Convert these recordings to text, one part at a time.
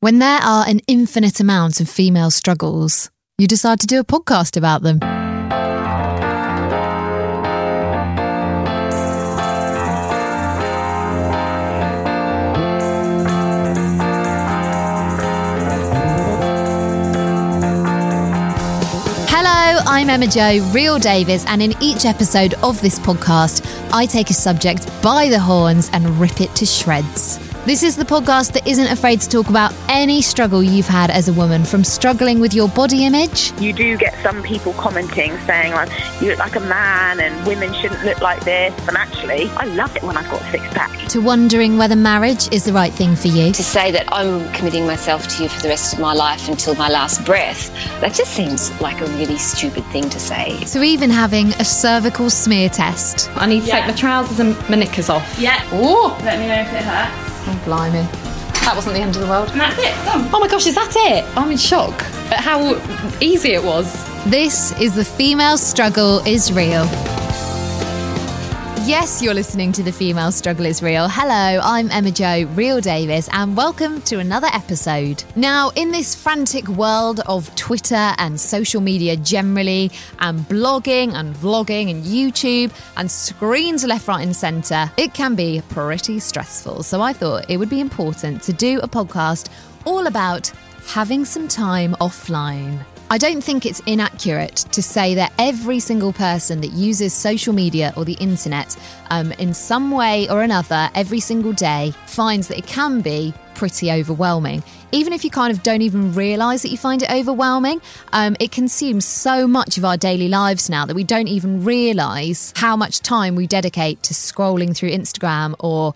When there are an infinite amount of female struggles, you decide to do a podcast about them. Hello, I'm Emma Jo Real-Davis, and in each episode of this podcast, I take a subject by the horns and rip it to shreds. This is the podcast that isn't afraid to talk about any struggle you've had as a woman, from struggling with your body image. You do get some people commenting saying, like, you look like a man and women shouldn't look like this. And actually, I love it when I've got a six-pack. To wondering whether marriage is the right thing for you. To say that I'm committing myself to you for the rest of my life until my last breath, that just seems like a really stupid thing to say. To even having a cervical smear test. I need to take my trousers and my knickers off. Yeah. Oh, let me know if it hurts. Oh, blimey. That wasn't the end of the world. And that's it. Done. Oh my gosh, is that it? I'm in shock at how easy it was. This is The Female Struggle is Real. Yes, you're listening to The Female Struggle is Real. Hello, I'm Emma Jo Real-Davis and welcome to another episode. Now, in this frantic world of Twitter and social media generally, and blogging and vlogging and YouTube and screens left, right and centre, it can be pretty stressful. So I thought it would be important to do a podcast all about having some time offline. I don't think it's inaccurate to say that every single person that uses social media or the internet in some way or another every single day finds that it can be pretty overwhelming. Even if you kind of don't even realise that you find it overwhelming, it consumes so much of our daily lives now that we don't even realise how much time we dedicate to scrolling through Instagram or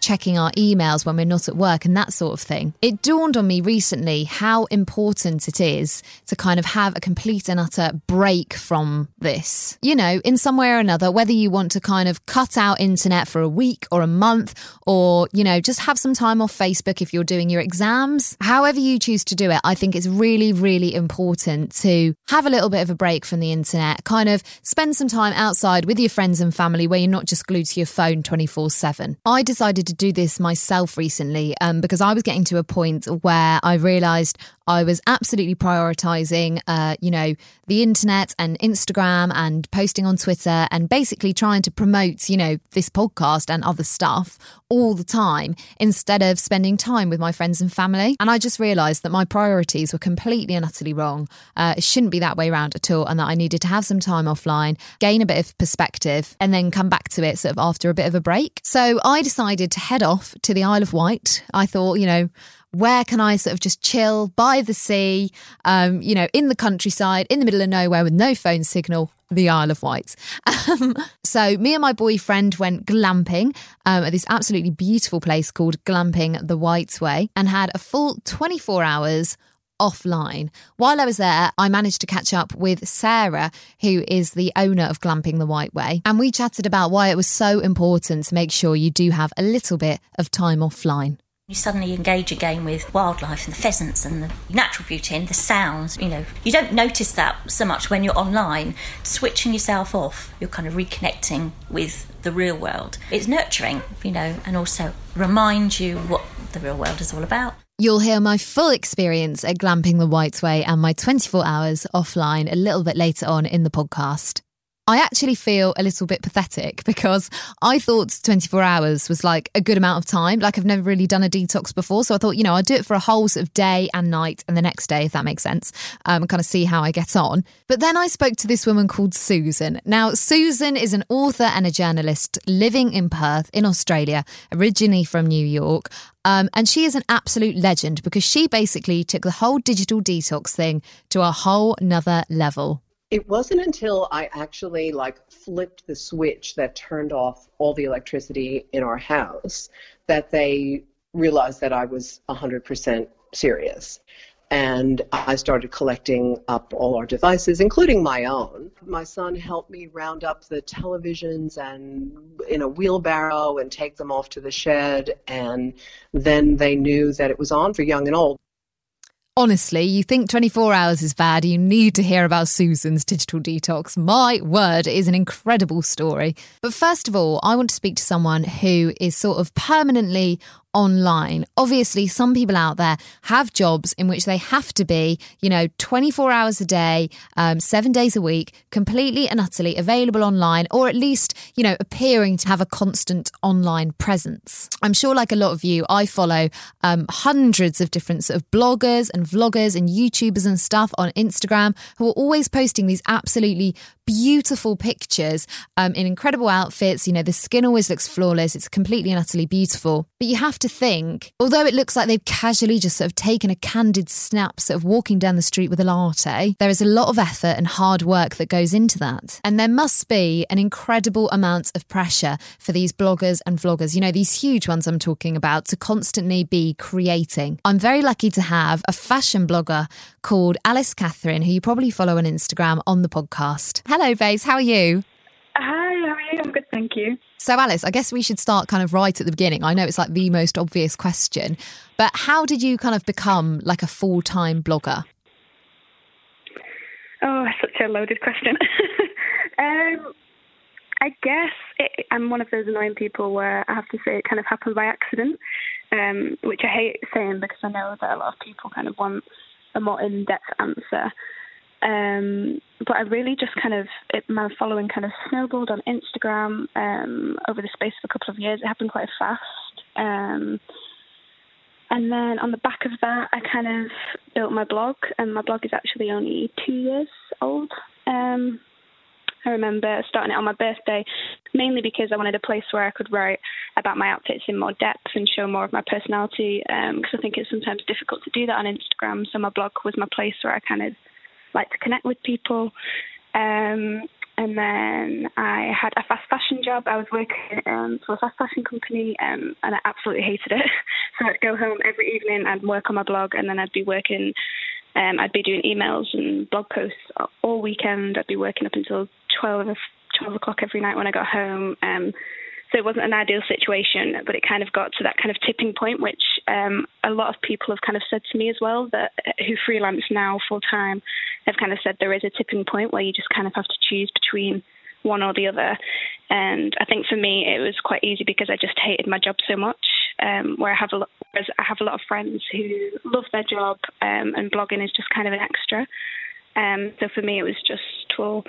checking our emails when we're not at work and that sort of thing. It dawned on me recently how important it is to kind of have a complete and utter break from this. You know, in some way or another, whether you want to kind of cut out internet for a week or a month or, you know, just have some time off Facebook if you're doing your exam. However you choose to do it, I think it's really, really important to have a little bit of a break from the internet, kind of spend some time outside with your friends and family where you're not just glued to your phone 24/7. I decided to do this myself recently because I was getting to a point where I realised I was absolutely prioritising, the internet and Instagram and posting on Twitter and basically trying to promote, you know, this podcast and other stuff all the time instead of spending time with my friends and family. And I just realised that my priorities were completely and utterly wrong. It shouldn't be that way around at all, and that I needed to have some time offline, gain a bit of perspective and then come back to it sort of after a bit of a break. So I decided to head off to the Isle of Wight. I thought, you know, where can I sort of just chill by the sea, in the countryside, in the middle of nowhere with no phone signal, the Isle of Wight. So me and my boyfriend went glamping at this absolutely beautiful place called Glamping the Wight Way and had a full 24 hours offline. While I was there, I managed to catch up with Sarah, who is the owner of Glamping the Wight Way. And we chatted about why it was so important to make sure you do have a little bit of time offline. You suddenly engage again with wildlife and the pheasants and the natural beauty and the sounds. You know, you don't notice that so much when you're online. Switching yourself off, you're kind of reconnecting with the real world. It's nurturing, you know, and also remind you what the real world is all about. You'll hear my full experience at Glamping the Wight Way and my 24 hours offline a little bit later on in the podcast. I actually feel a little bit pathetic because I thought 24 hours was like a good amount of time. Like, I've never really done a detox before. So I thought, you know, I'd do it for a whole sort of day and night and the next day, if that makes sense, and kind of see how I get on. But then I spoke to this woman called Susan. Now, Susan is an author and a journalist living in Perth in Australia, originally from New York. And she is an absolute legend because she basically took the whole digital detox thing to a whole nother level. It wasn't until I actually flipped the switch that turned off all the electricity in our house that they realized that I was 100% serious. And I started collecting up all our devices, including my own. My son helped me round up the televisions and in a wheelbarrow and take them off to the shed. And then they knew that it was on for young and old. Honestly, you think 24 hours is bad, you need to hear about Susan's digital detox. My word, it is an incredible story. But first of all, I want to speak to someone who is sort of permanently online. Obviously, some people out there have jobs in which they have to be, you know, 24 hours a day, 7 days a week, completely and utterly available online, or at least, you know, appearing to have a constant online presence. I'm sure, like a lot of you, I follow hundreds of different sort of bloggers and vloggers and YouTubers and stuff on Instagram who are always posting these absolutely beautiful pictures in incredible outfits. You know, the skin always looks flawless. It's completely and utterly beautiful. But you have to think, although it looks like they've casually just sort of taken a candid snap sort of walking down the street with a latte, there is a lot of effort and hard work that goes into that. And there must be an incredible amount of pressure for these bloggers and vloggers, you know, these huge ones I'm talking about, to constantly be creating. I'm very lucky to have a fashion blogger called Alice Catherine, who you probably follow on Instagram, on the podcast. Hello, Baze. How are you? Hi, how are you? I'm good, thank you. So, Alice, I guess we should start kind of right at the beginning. I know it's like the most obvious question, but how did you kind of become like a full-time blogger? Oh, such a loaded question. I guess I'm one of those annoying people where I have to say it kind of happened by accident, which I hate saying because I know that a lot of people kind of want a more in-depth answer. But I really just my following kind of snowballed on Instagram over the space of a couple of years. It happened quite fast. And then on the back of that, I kind of built my blog, and my blog is actually only 2 years old. I remember starting it on my birthday, mainly because I wanted a place where I could write about my outfits in more depth and show more of my personality, because I think it's sometimes difficult to do that on Instagram. So my blog was my place where I kind of like to connect with people. And then I had a fast fashion job. I was working for a fast fashion company, and I absolutely hated it. So I'd go home every evening, I'd work on my blog, and then I'd be working, I'd be doing emails and blog posts all weekend. I'd be working up until 12 o'clock every night when I got home. So it wasn't an ideal situation, but it kind of got to that kind of tipping point, which a lot of people have kind of said to me as well, that who freelance now full time, have kind of said there is a tipping point where you just kind of have to choose between one or the other. And I think for me, it was quite easy because I just hated my job so much, whereas I have a lot of friends who love their job, and blogging is just kind of an extra. So for me, it was just, well,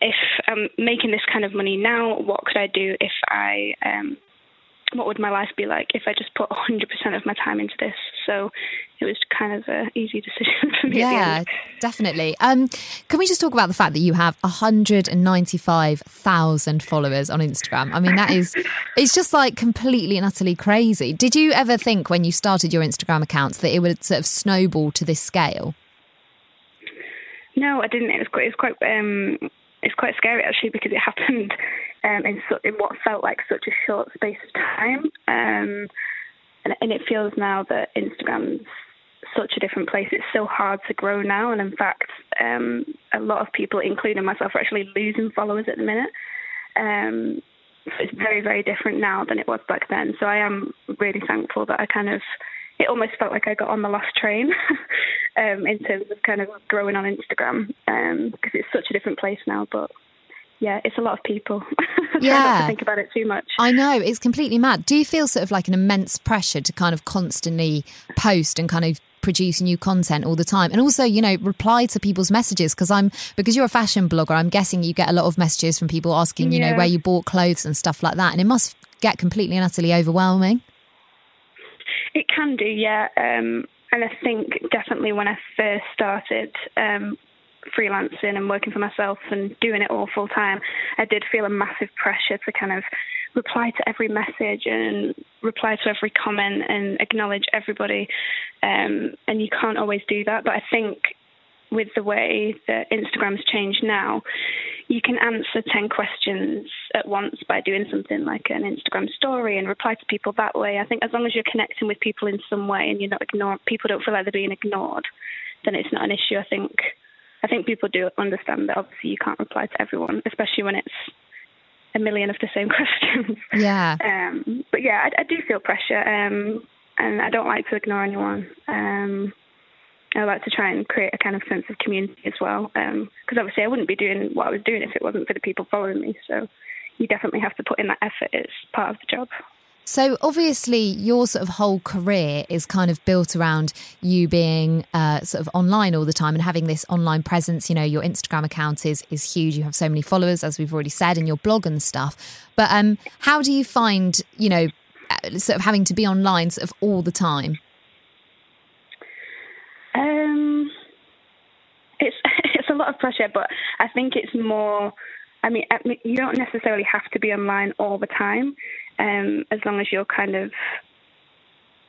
if I'm making this kind of money now, what could I do if I, what would my life be like if I just put 100% of my time into this? So it was kind of an easy decision for me. Yeah, definitely. Can we just talk about the fact that you have 195,000 followers on Instagram? I mean, that is, it's just like completely and utterly crazy. Did you ever think when you started your Instagram accounts that it would sort of snowball to this scale? No, I didn't. It's quite scary, actually, because it happened in what felt like such a short space of time. And it feels now that Instagram's such a different place. It's so hard to grow now. And in fact, a lot of people, including myself, are actually losing followers at the minute. So it's very, very different now than it was back then. So I am really thankful that I kind of, it almost felt like I got on the last train in terms of kind of growing on Instagram, because it's such a different place now. But yeah, it's a lot of people. Yeah. Try not to think about it too much. I know, it's completely mad. Do you feel sort of like an immense pressure to kind of constantly post and kind of produce new content all the time, and also, you know, reply to people's messages? Because you're a fashion blogger, I'm guessing you get a lot of messages from people asking, you know, where you bought clothes and stuff like that, and it must get completely and utterly overwhelming. It can do, yeah. And I think definitely when I first started freelancing and working for myself and doing it all full time, I did feel a massive pressure to kind of reply to every message and reply to every comment and acknowledge everybody. And you can't always do that. But I think with the way that Instagram's changed now, you can answer 10 questions at once by doing something like an Instagram story and reply to people that way. I think as long as you're connecting with people in some way and you're not ignored, people don't feel like they're being ignored, then it's not an issue. I think people do understand that obviously you can't reply to everyone, especially when it's a million of the same questions. Yeah. But yeah, I do feel pressure, and I don't like to ignore anyone. I like to try and create a kind of sense of community as well, because obviously I wouldn't be doing what I was doing if it wasn't for the people following me. So you definitely have to put in that effort. It's part of the job. So obviously your sort of whole career is kind of built around you being sort of online all the time and having this online presence. You know, your Instagram account is huge. You have so many followers, as we've already said, and your blog and stuff. But how do you find, you know, sort of having to be online sort of all the time? It's a lot of pressure, but I think it's more, I mean, you don't necessarily have to be online all the time, as long as you're kind of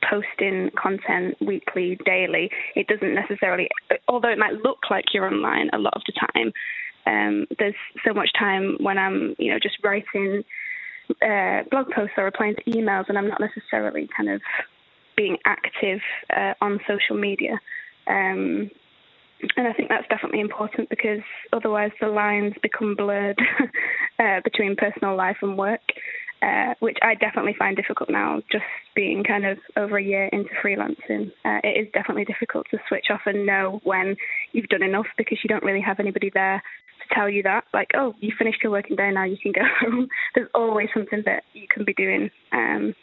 posting content weekly, daily. It doesn't necessarily, although it might look like you're online a lot of the time, there's so much time when I'm, you know, just writing blog posts or replying to emails, and I'm not necessarily kind of being active on social media. And I think that's definitely important, because otherwise the lines become blurred between personal life and work, which I definitely find difficult now, just being kind of over a year into freelancing. It is definitely difficult to switch off and know when you've done enough, because you don't really have anybody there to tell you that. Like, oh, you finished your working day, now you can go home. There's always something that you can be doing. And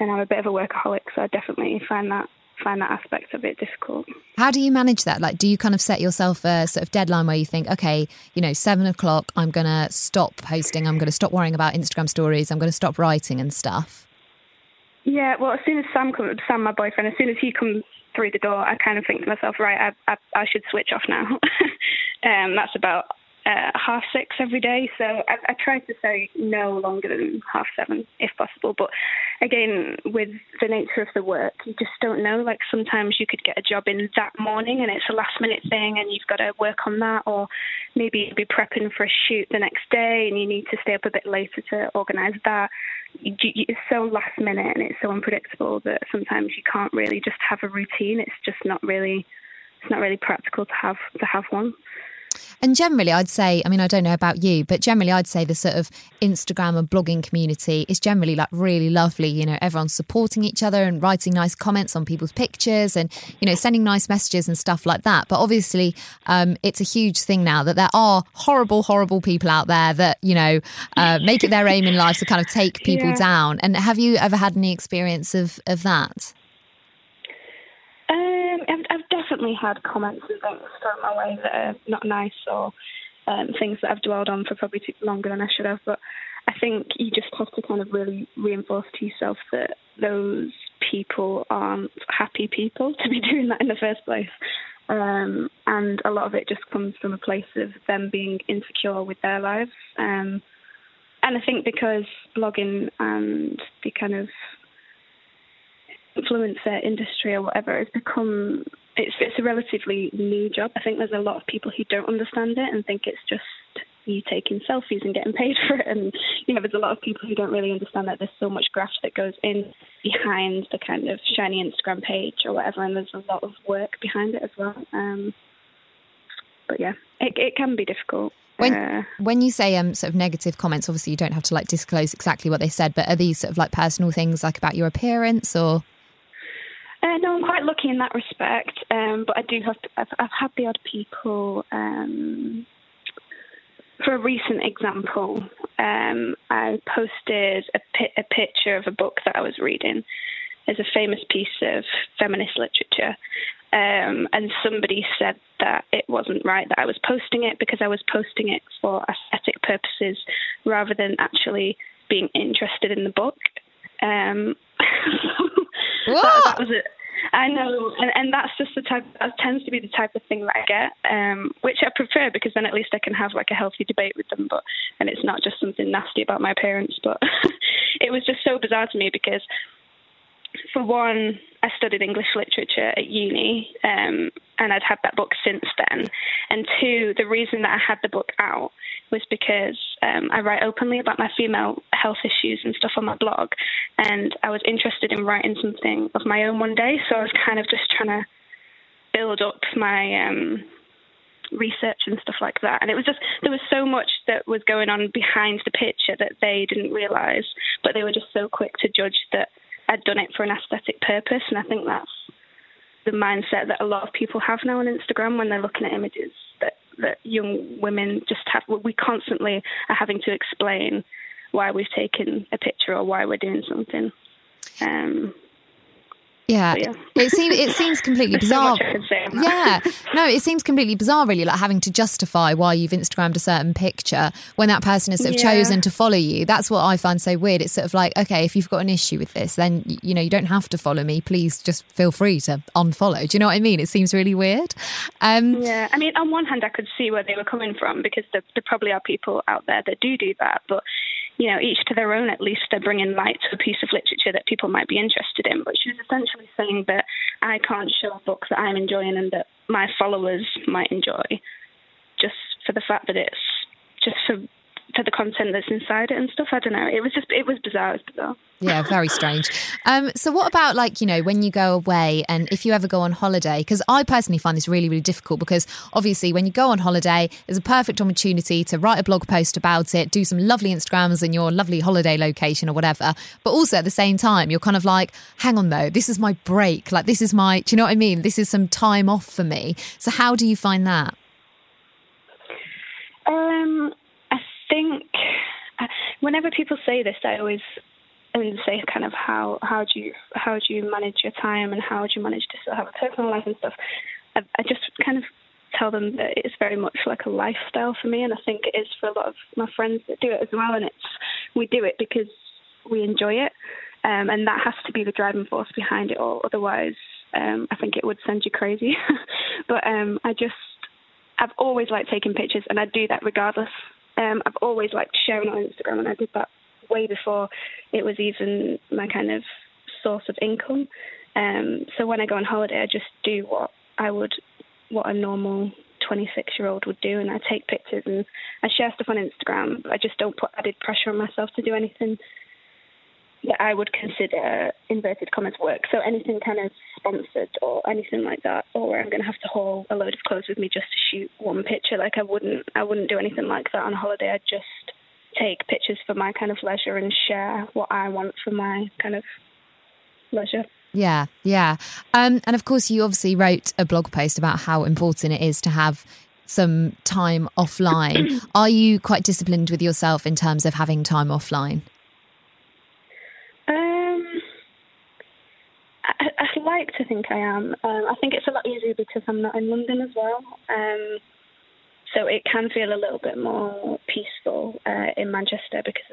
I'm a bit of a workaholic, so I definitely find that aspect of it difficult. How do you manage that? Like, do you kind of set yourself a sort of deadline where you think, okay, you know, 7 o'clock, I'm going to stop posting, I'm going to stop worrying about Instagram stories, I'm going to stop writing and stuff? Yeah, well, as soon as Sam, my boyfriend, as soon as he comes through the door, I kind of think to myself, right, I should switch off now. That's about 6:30 every day. So I try to say no longer than 7:30 if possible. But again, with the nature of the work, you just don't know. Like, sometimes you could get a job in that morning and it's a last minute thing and you've got to work on that, or maybe you'll be prepping for a shoot the next day and you need to stay up a bit later to organise that. It's so last minute and it's so unpredictable that sometimes you can't really just have a routine. It's just not really practical to have one. And generally, I'd say, I mean, I don't know about you, but generally I'd say the sort of Instagram and blogging community is generally like really lovely. You know, everyone's supporting each other and writing nice comments on people's pictures and, you know, sending nice messages and stuff like that. But obviously, it's a huge thing now that there are horrible, horrible people out there that, you know, make it their aim in life to kind of take people down. And have you ever had any experience of that? I've definitely had comments and things thrown my way that are not nice, or things that I've dwelled on for probably longer than I should have. But I think you just have to kind of really reinforce to yourself that those people aren't happy people to be doing that in the first place. And a lot of it just comes from a place of them being insecure with their lives. And I think because blogging and the kind of influencer industry or whatever has become, it's a relatively new job. I think there's a lot of people who don't understand it and think it's just you taking selfies and getting paid for it. And, you know, there's a lot of people who don't really understand that there's so much graft that goes in behind the kind of shiny Instagram page or whatever, and there's a lot of work behind it as well. But, yeah, it can be difficult. When you say sort of negative comments, obviously you don't have to, like, disclose exactly what they said, but are these sort of, like, personal things, like, about your appearance or...? No, I'm quite lucky in that respect, but I do have. I've had the odd people. For a recent example, I posted a picture of a book that I was reading. It's a famous piece of feminist literature, and somebody said that it wasn't right that I was posting it because I was posting it for aesthetic purposes rather than actually being interested in the book. That was it. I know, and that's just the type. That tends to be the type of thing that I get, which I prefer because then at least I can have like a healthy debate with them. But and it's not just something nasty about my appearance. But it was just so bizarre to me because, for one, I studied English literature at uni, and I'd had that book since then. And two, the reason that I had the book out was because I write openly about my female health issues and stuff on my blog, and I was interested in writing something of my own one day, so I was kind of just trying to build up my research and stuff like that. And it was just, there was so much that was going on behind the picture that they didn't realise, but they were just so quick to judge that I'd done it for an aesthetic purpose. And I think that's the mindset that a lot of people have now on Instagram when they're looking at images, that young women just have. We constantly are having to explain why we've taken a picture or why we're doing something. Yeah. It seems completely bizarre. So much I can say on that. It seems completely bizarre, really, like having to justify why you've Instagrammed a certain picture when that person has sort of chosen to follow you. That's what I find so weird. It's sort of like, okay, if you've got an issue with this, then you know you don't have to follow me. Please just feel free to unfollow. Do you know what I mean? It seems really weird. Yeah, I mean, on one hand, I could see where they were coming from because there probably are people out there that do that, but. You know, each to their own, at least they're bringing light to a piece of literature that people might be interested in. But she was essentially saying that I can't show a book that I'm enjoying and that my followers might enjoy just for the fact that it's just for the content that's inside it and stuff. I don't know. It was bizarre. Yeah, very strange. So what about, like, you know, when you go away and if you ever go on holiday? Because I personally find this really, really difficult because obviously when you go on holiday, there's a perfect opportunity to write a blog post about it, do some lovely Instagrams in your lovely holiday location or whatever. But also at the same time, you're kind of like, hang on though, this is my break. Like, this is my, do you know what I mean? This is some time off for me. So how do you find that? I think whenever people say this, I always say kind of how do you manage your time and how do you manage to still have a personal life and stuff. I just kind of tell them that it's very much like a lifestyle for me, and I think it is for a lot of my friends that do it as well. And we do it because we enjoy it, and that has to be the driving force behind it all. Otherwise, I think it would send you crazy. But I've always liked taking pictures, and I do that regardless. I've always liked sharing on Instagram, and I did that way before it was even my kind of source of income. So when I go on holiday, I just do what a normal 26-year-old would do, and I take pictures and I share stuff on Instagram. I just don't put added pressure on myself to do anything that I would consider inverted commas work. So anything kind of sponsored or anything like that, or I'm going to have to haul a load of clothes with me just to shoot one picture. Like, I wouldn't do anything like that on holiday. I'd just take pictures for my kind of leisure and share what I want for my kind of leisure. Yeah. And of course, you obviously wrote a blog post about how important it is to have some time offline. Are you quite disciplined with yourself in terms of having time offline? I like to think I am. I think it's a lot easier because I'm not in London as well. So it can feel a little bit more peaceful in Manchester because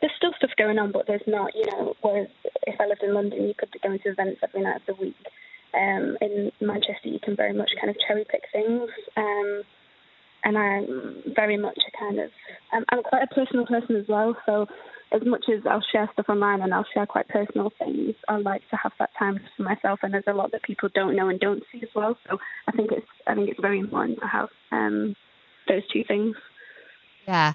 there's still stuff going on, but there's not, you know, whereas if I lived in London, you could be going to events every night of the week. In Manchester, you can very much kind of cherry pick things. And I'm very much a kind of... I'm quite a personal person as well, so... As much as I'll share stuff online and I'll share quite personal things, I like to have that time for myself. And there's a lot that people don't know and don't see as well. So I think it's very important to have those two things. Yeah.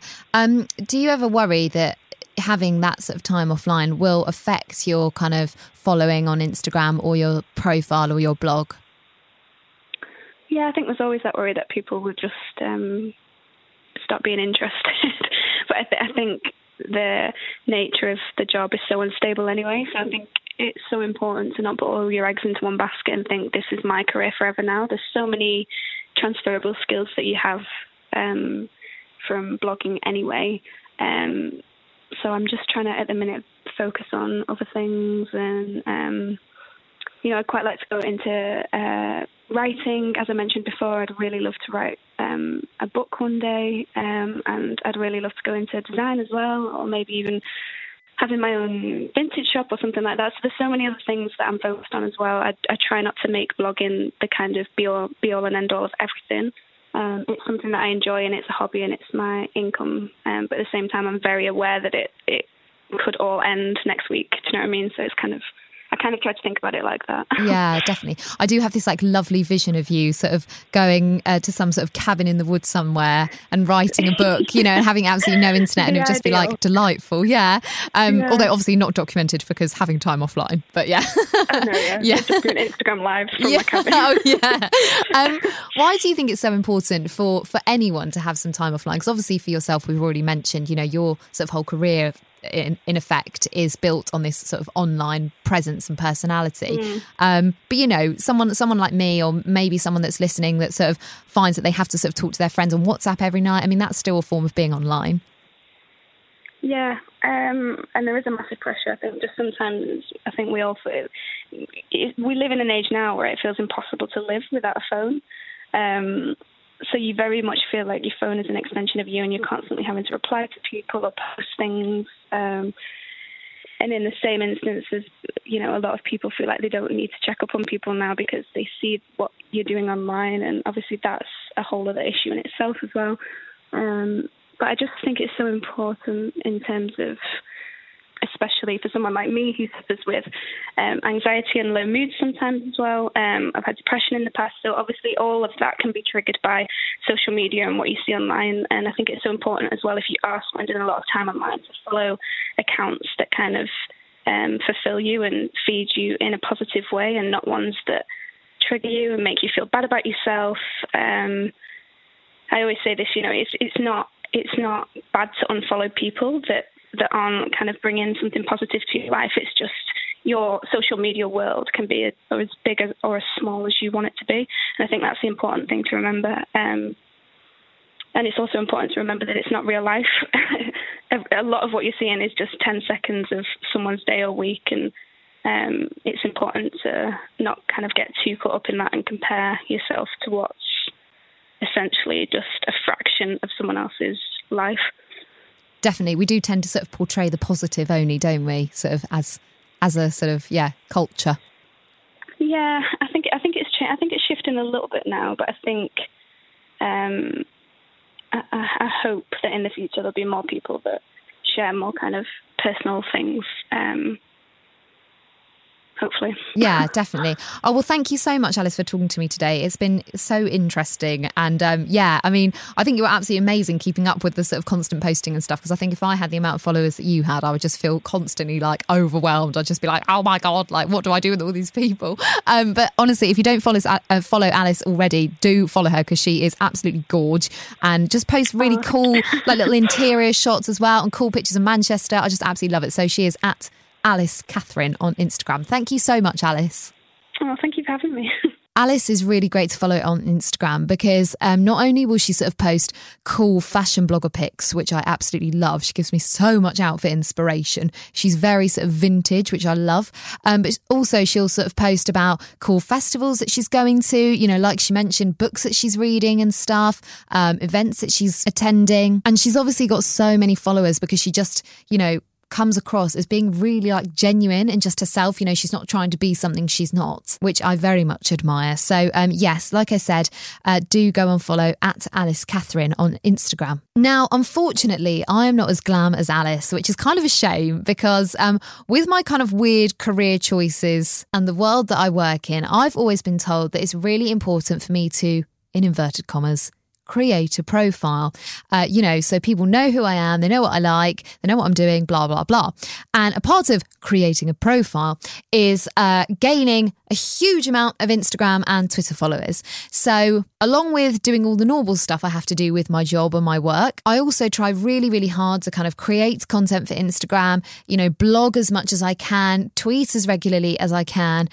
Do you ever worry that having that sort of time offline will affect your kind of following on Instagram or your profile or your blog? Yeah, I think there's always that worry that people would just stop being interested. But I think the nature of the job is so unstable anyway. So I think it's so important to not put all your eggs into one basket and think this is my career forever now. There's so many transferable skills that you have from blogging anyway. So I'm just trying to, at the minute, focus on other things. And, I'd quite like to go into writing. As I mentioned before, I'd really love to write a book one day. And I'd really love to go into design as well, or maybe even having my own vintage shop or something like that. So there's so many other things that I'm focused on as well. I try not to make blogging the kind of be all and end all of everything. It's something that I enjoy and it's a hobby and it's my income. But at the same time, I'm very aware that it could all end next week. Do you know what I mean? So it's I try to think about it like that. Yeah, definitely. I do have this lovely vision of you sort of going to some sort of cabin in the woods somewhere and writing a book, and having absolutely no internet, and it would just be delightful. Yeah. Although obviously not documented because having time offline, but yeah. Oh, no, yeah. Yeah. Just doing Instagram lives from my cabin. Oh, yeah. Why do you think it's so important for anyone to have some time offline? Because obviously for yourself, we've already mentioned, your sort of whole career in effect is built on this sort of online presence and personality. But someone like me, or maybe someone that's listening that sort of finds that they have to sort of talk to their friends on WhatsApp every night, I mean that's still a form of being online. And there is a massive pressure. I think just sometimes I think we live in an age now where it feels impossible to live without a phone. So you very much feel like your phone is an extension of you, and you're constantly having to reply to people or post things. And in the same instances, a lot of people feel like they don't need to check up on people now because they see what you're doing online. And obviously that's a whole other issue in itself as well. But I just think it's so important in terms of, especially for someone like me who suffers with anxiety and low moods sometimes as well. I've had depression in the past, so obviously all of that can be triggered by social media and what you see online. And I think it's so important as well, if you are spending a lot of time online, to follow accounts that kind of fulfill you and feed you in a positive way, and not ones that trigger you and make you feel bad about yourself. I always say this, it's not bad to unfollow people that aren't kind of bringing something positive to your life. It's just your social media world can be as big as, or as small as you want it to be. And I think that's the important thing to remember. And it's also important to remember that it's not real life. A lot of what you're seeing is just 10 seconds of someone's day or week. And it's important to not kind of get too caught up in that and compare yourself to what's essentially just a fraction of someone else's life. Definitely. We do tend to sort of portray the positive only, don't we? Sort of as a sort of, culture. Yeah, I think it's shifting a little bit now, but I think I hope that in the future there'll be more people that share more kind of personal things. Hopefully. Yeah, definitely. Oh, well, thank you so much, Alice, for talking to me today. It's been so interesting. And I think you were absolutely amazing keeping up with the sort of constant posting and stuff, because I think if I had the amount of followers that you had, I would just feel constantly overwhelmed. I'd just be oh my God, what do I do with all these people? But honestly, if you don't follow Alice already, do follow her, because she is absolutely gorge and just posts really cool little interior shots as well, and cool pictures of Manchester. I just absolutely love it. So she is at Alice Catherine on Instagram. Thank you so much, Alice. Oh, thank you for having me. Alice is really great to follow on Instagram because not only will she sort of post cool fashion blogger pics, which I absolutely love. She gives me so much outfit inspiration. She's very sort of vintage, which I love. But also she'll sort of post about cool festivals that she's going to, like she mentioned, books that she's reading and stuff, events that she's attending. And she's obviously got so many followers because she just, comes across as being really genuine and just herself. She's not trying to be something she's not, which I very much admire. So yes, like I said, do go and follow at Alice Catherine on Instagram. Now, unfortunately, I am not as glam as Alice, which is kind of a shame because with my kind of weird career choices and the world that I work in, I've always been told that it's really important for me to, in inverted commas, create a profile, so people know who I am, they know what I like, they know what I'm doing, blah, blah, blah. And a part of creating a profile is gaining a huge amount of Instagram and Twitter followers. So along with doing all the normal stuff I have to do with my job and my work, I also try really, really hard to kind of create content for Instagram, blog as much as I can, tweet as regularly as I can,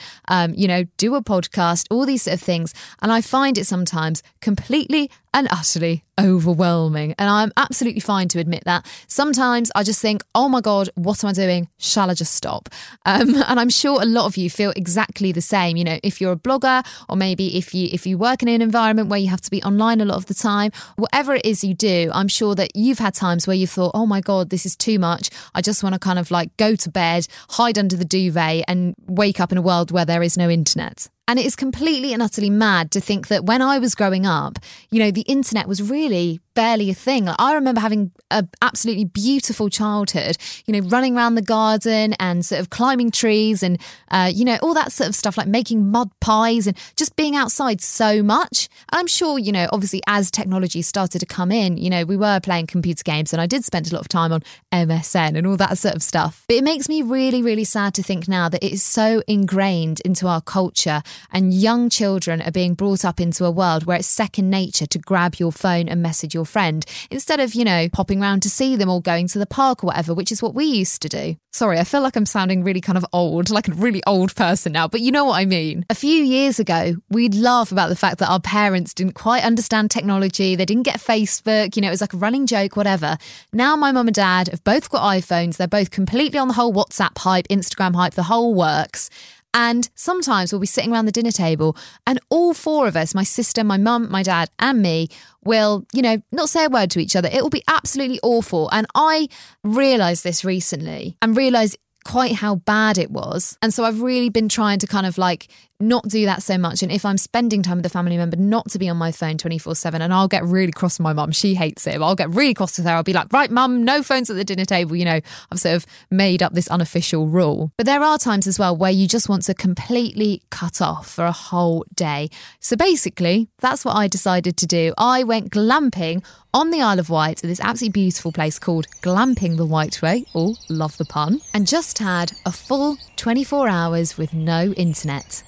do a podcast, all these sort of things. And I find it sometimes completely and utterly overwhelming. And I'm absolutely fine to admit that. Sometimes I just think, oh my God, what am I doing? Shall I just stop? And I'm sure a lot of you feel exactly the same. If you're a blogger, or maybe if you work in an environment where you have to be online a lot of the time, whatever it is you do, I'm sure that you've had times where you thought, oh my God, this is too much. I just want to kind of like go to bed, hide under the duvet and wake up in a world where there is no internet. And it is completely and utterly mad to think that when I was growing up, the internet was really barely a thing. Like, I remember having an absolutely beautiful childhood, running around the garden and sort of climbing trees and, all that sort of stuff, like making mud pies and just being outside so much. And I'm sure, obviously as technology started to come in, we were playing computer games and I did spend a lot of time on MSN and all that sort of stuff. But it makes me really, really sad to think now that it is so ingrained into our culture and young children are being brought up into a world where it's second nature to grab your phone and message your friend instead of, popping round to see them or going to the park or whatever, which is what we used to do. Sorry, I feel like I'm sounding really kind of old, like a really old person now, but you know what I mean. A few years ago, we'd laugh about the fact that our parents didn't quite understand technology. They didn't get Facebook. It was like a running joke, whatever. Now my mum and dad have both got iPhones. They're both completely on the whole WhatsApp hype, Instagram hype, the whole works. And sometimes we'll be sitting around the dinner table and all four of us, my sister, my mum, my dad and me, will, not say a word to each other. It will be absolutely awful. And I realised this recently and realised quite how bad it was. And so I've really been trying to kind of like not do that so much. And if I'm spending time with a family member, not to be on my phone 24/7. And I'll get really cross with my mum. She hates it. I'll get really cross with her. I'll be like, right, mum, no phones at the dinner table. I've sort of made up this unofficial rule. But there are times as well where you just want to completely cut off for a whole day. So basically, that's what I decided to do. I went glamping on the Isle of Wight at this absolutely beautiful place called Glamping the Wight Way. Oh, love the pun. And just had a full 24 hours with no internet.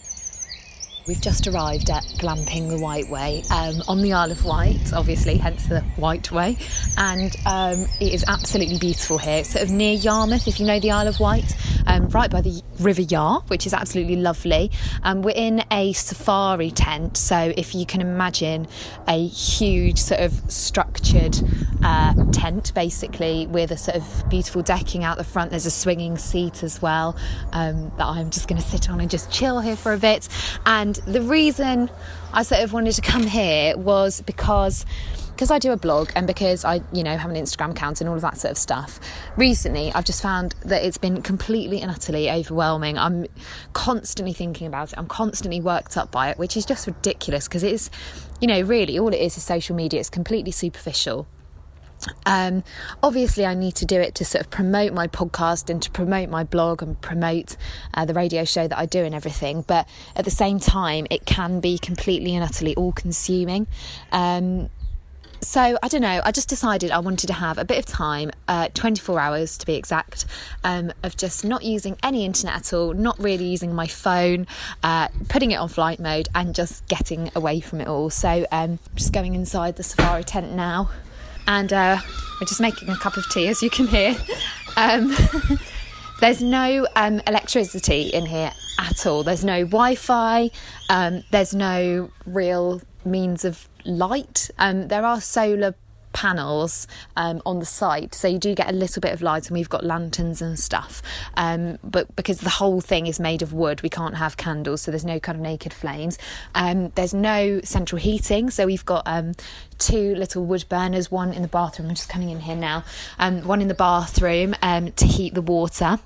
We've just arrived at Glamping the Wight Way on the Isle of Wight, obviously, hence the Wight Way. And it is absolutely beautiful here. It's sort of near Yarmouth, if you know the Isle of Wight, right by the River Yar, which is absolutely lovely. We're in a safari tent, so if you can imagine a huge sort of structured tent, basically, with a sort of beautiful decking out the front. There's a swinging seat as well that I'm just going to sit on and just chill here for a bit. And the reason I sort of wanted to come here was because I do a blog and because I, have an Instagram account and all of that sort of stuff. Recently, I've just found that it's been completely and utterly overwhelming. I'm constantly thinking about it. I'm constantly worked up by it, which is just ridiculous because it's, really all it is social media. It's completely superficial. Obviously I need to do it to sort of promote my podcast and to promote my blog and promote the radio show that I do and everything, but at the same time it can be completely and utterly all consuming. So I don't know, I just decided I wanted to have a bit of time, 24 hours to be exact, of just not using any internet at all, not really using my phone, putting it on flight mode and just getting away from it all. So I'm just going inside the safari tent now. And we're just making a cup of tea, as you can hear. There's no electricity in here at all. There's no Wi-Fi. There's no real means of light. There are solar panels on the site, so you do get a little bit of light, and we've got lanterns and stuff, but because the whole thing is made of wood, we can't have candles, so there's no kind of naked flames. There's no central heating, so we've got two little wood burners, one in the bathroom, I'm just coming in here now, one in the bathroom to heat the water.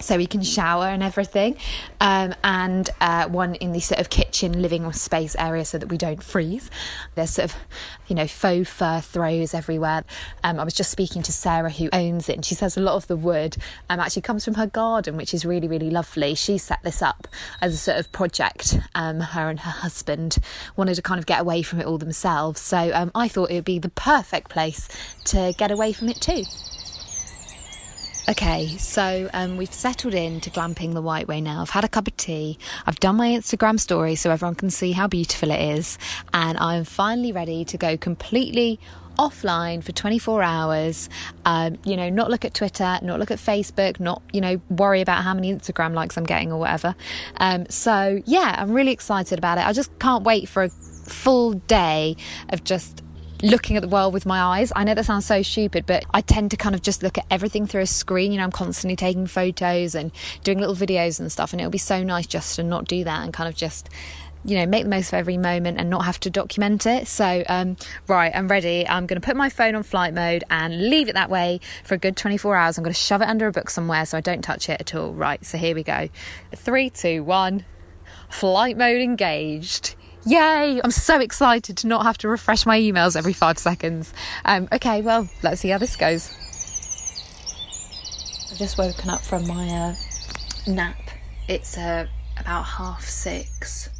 so you can shower and everything, and one in the sort of kitchen living space area so that we don't freeze. There's sort of, you know, faux fur throws everywhere. I was just speaking to Sarah, who owns it, and she says a lot of the wood actually comes from her garden, which is really, really lovely. She set this up as a sort of project. Her and her husband wanted to kind of get away from it all themselves, so I thought it would be the perfect place to get away from it too. Okay, so we've settled in to Glamping the Wight Way now. I've had a cup of tea. I've done my Instagram story so everyone can see how beautiful it is. And I'm finally ready to go completely offline for 24 hours. You know, not look at Twitter, not look at Facebook, not, you know, worry about how many Instagram likes I'm getting or whatever. So, yeah, I'm really excited about it. I just can't wait for a full day of just looking at the world with my eyes. I know that sounds so stupid, but I tend to kind of just look at everything through a screen. You know, I'm constantly taking photos and doing little videos and stuff, and it'll be so nice just to not do that and kind of just, you know, make the most of every moment and not have to document it. So, right, I'm ready. I'm going to put my phone on flight mode and leave it that way for a good 24 hours. I'm going to shove it under a book somewhere so I don't touch it at all. Right, so here we go. 3, 2, 1, flight mode engaged. Yay! I'm so excited to not have to refresh my emails every 5 seconds. Okay, well, let's see how this goes. I've just woken up from my nap. It's about 6:30,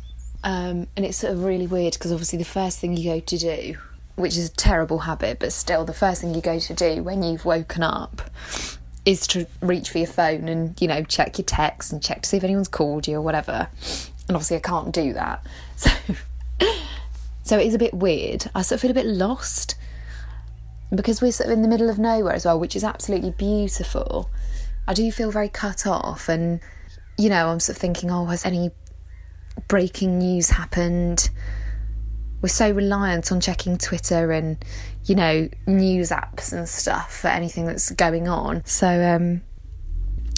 and it's sort of really weird because obviously the first thing you go to do, which is a terrible habit, but still the first thing you go to do when you've woken up is to reach for your phone and, you know, check your texts and check to see if anyone's called you or whatever. And obviously I can't do that. So it is a bit weird. I sort of feel a bit lost because we're sort of in the middle of nowhere as well, which is absolutely beautiful. I do feel very cut off and, you know, I'm sort of thinking, oh, has any breaking news happened? We're so reliant on checking Twitter and, you know, news apps and stuff for anything that's going on. So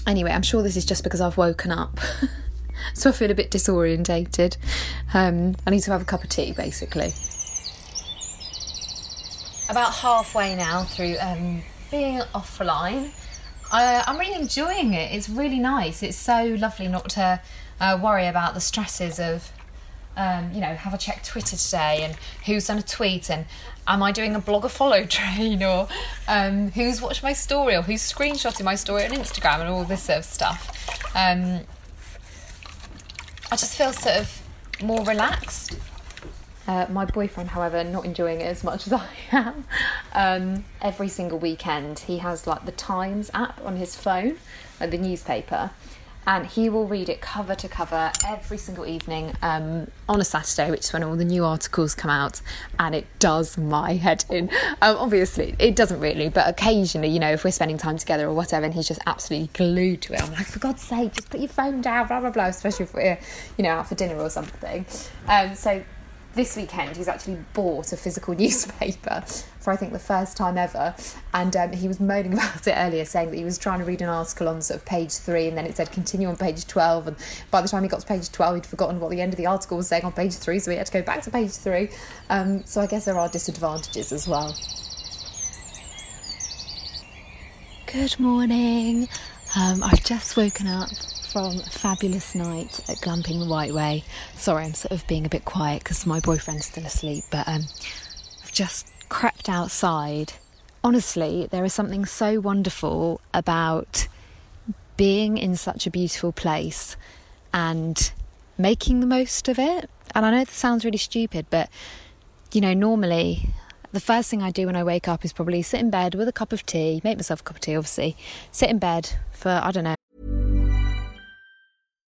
anyway, I'm sure this is just because I've woken up. So I feel a bit disorientated. I need to have a cup of tea, basically. About halfway now through being offline. I'm really enjoying it. It's really nice. It's so lovely not to worry about the stresses of, you know, have I checked Twitter today and who's done a tweet and am I doing a blogger follow train or who's watched my story or who's screenshotting my story on Instagram and all this sort of stuff. I just feel sort of more relaxed. My boyfriend, however, not enjoying it as much as I am. Every single weekend, he has like the Times app on his phone, like the newspaper, and he will read it cover to cover every single evening on a Saturday, which is when all the new articles come out, and it does my head in. Obviously, it doesn't really, but occasionally, you know, if we're spending time together or whatever, and he's just absolutely glued to it. I'm like, for God's sake, just put your phone down, blah, blah, blah, especially if we're, you know, out for dinner or something. So this weekend, he's actually bought a physical newspaper for, I think, the first time ever. And he was moaning about it earlier, saying that he was trying to read an article on sort of page 3 and then it said continue on page 12. And by the time he got to page 12, he'd forgotten what the end of the article was saying on page 3, so he had to go back to page 3. So I guess there are disadvantages as well. Good morning. I've just woken up from a fabulous night at Glamping the Wight Way. Sorry, I'm sort of being a bit quiet because my boyfriend's still asleep, but I've just crept outside. Honestly, there is something so wonderful about being in such a beautiful place and making the most of it. And I know that sounds really stupid, but, you know, normally the first thing I do when I wake up is probably sit in bed with a cup of tea, make myself a cup of tea, obviously, sit in bed for, I don't know.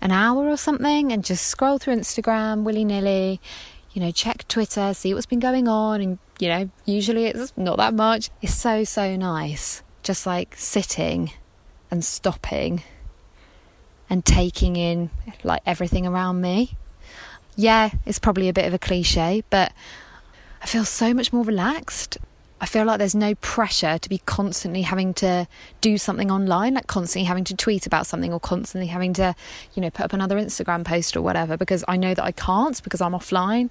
An hour or something and just scroll through Instagram willy-nilly, you know, check Twitter, see what's been going on, and, you know, usually it's not that much. It's so nice, just like sitting and stopping and taking in like everything around me. Yeah, it's probably a bit of a cliche, but I feel so much more relaxed. I feel like there's no pressure to be constantly having to do something online, like constantly having to tweet about something or constantly having to, you know, put up another Instagram post or whatever, because I know that I can't because I'm offline.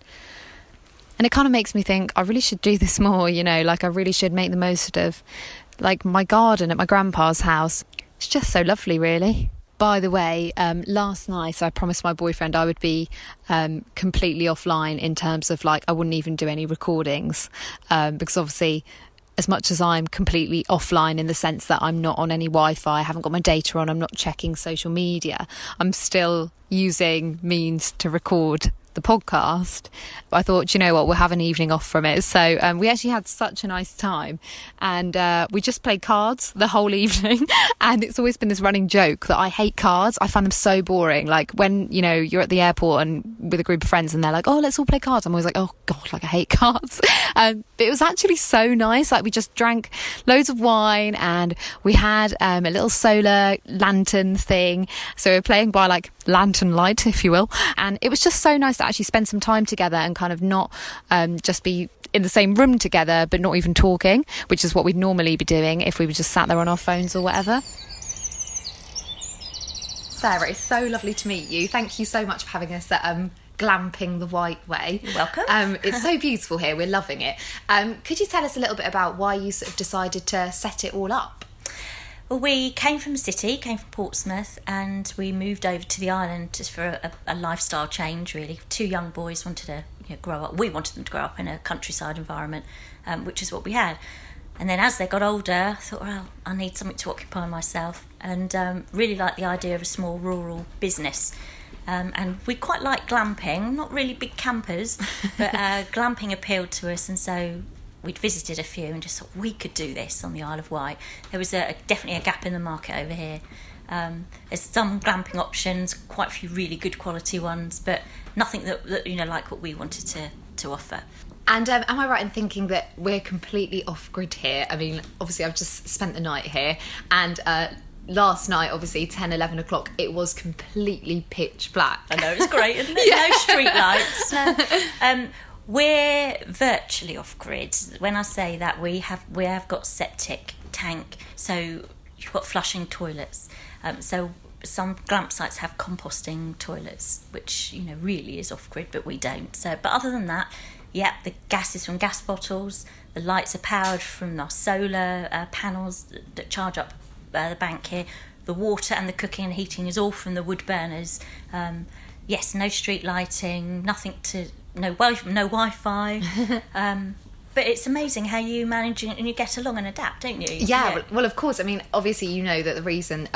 And it kind of makes me think I really should do this more, you know, like I really should make the most of like my garden at my grandpa's house. It's just so lovely, really. By the way, last night I promised my boyfriend I would be completely offline in terms of like I wouldn't even do any recordings because obviously as much as I'm completely offline in the sense that I'm not on any Wi-Fi, I haven't got my data on, I'm not checking social media, I'm still using means to record the podcast. I thought, you know what, we'll have an evening off from it. So we actually had such a nice time, and we just played cards the whole evening. And it's always been this running joke that I hate cards. I find them so boring. Like when, you know, you're at the airport and with a group of friends and they're like, oh, let's all play cards, I'm always like, oh god, like I hate cards. But it was actually so nice. Like we just drank loads of wine and we had a little solar lantern thing, so we were playing by like lantern light, if you will, and it was just so nice to actually spend some time together and kind of not just be in the same room together but not even talking, which is what we'd normally be doing if we were just sat there on our phones or whatever. Sarah, it's so lovely to meet you. Thank you so much for having us at Glamping the Wight Way. You're welcome. It's so beautiful here, we're loving it. Could you tell us a little bit about why you sort of decided to set it all up? Well, we came from the city, came from Portsmouth, and we moved over to the island just for a lifestyle change, really. Two young boys wanted to grow up. We wanted them to grow up in a countryside environment, which is what we had. And then as they got older, I thought, well, I need something to occupy myself, and really liked the idea of a small rural business. And we quite like glamping, not really big campers, but glamping appealed to us, and so we'd visited a few and just thought we could do this on the Isle of Wight. There was definitely a gap in the market over here. There's some glamping options, quite a few really good quality ones, but nothing that like what we wanted to offer. And am I right in thinking that we're completely off-grid here? I mean, obviously I've just spent the night here, and last night, obviously, 10, 11 o'clock, it was completely pitch black. I know, it's great, isn't it? Yeah. No street lights. We're virtually off-grid. When I say that, we have got septic tank, so you've got flushing toilets. So some glamp sites have composting toilets, which, really is off-grid, but we don't. So, but other than that, yep, the gas is from gas bottles, the lights are powered from our solar panels that charge up the bank here, the water and the cooking and heating is all from the wood burners. Yes, no street lighting, nothing to... No Wi-Fi, but it's amazing how you manage and you get along and adapt, don't you? Yeah, well, of course. I mean, obviously, that the reason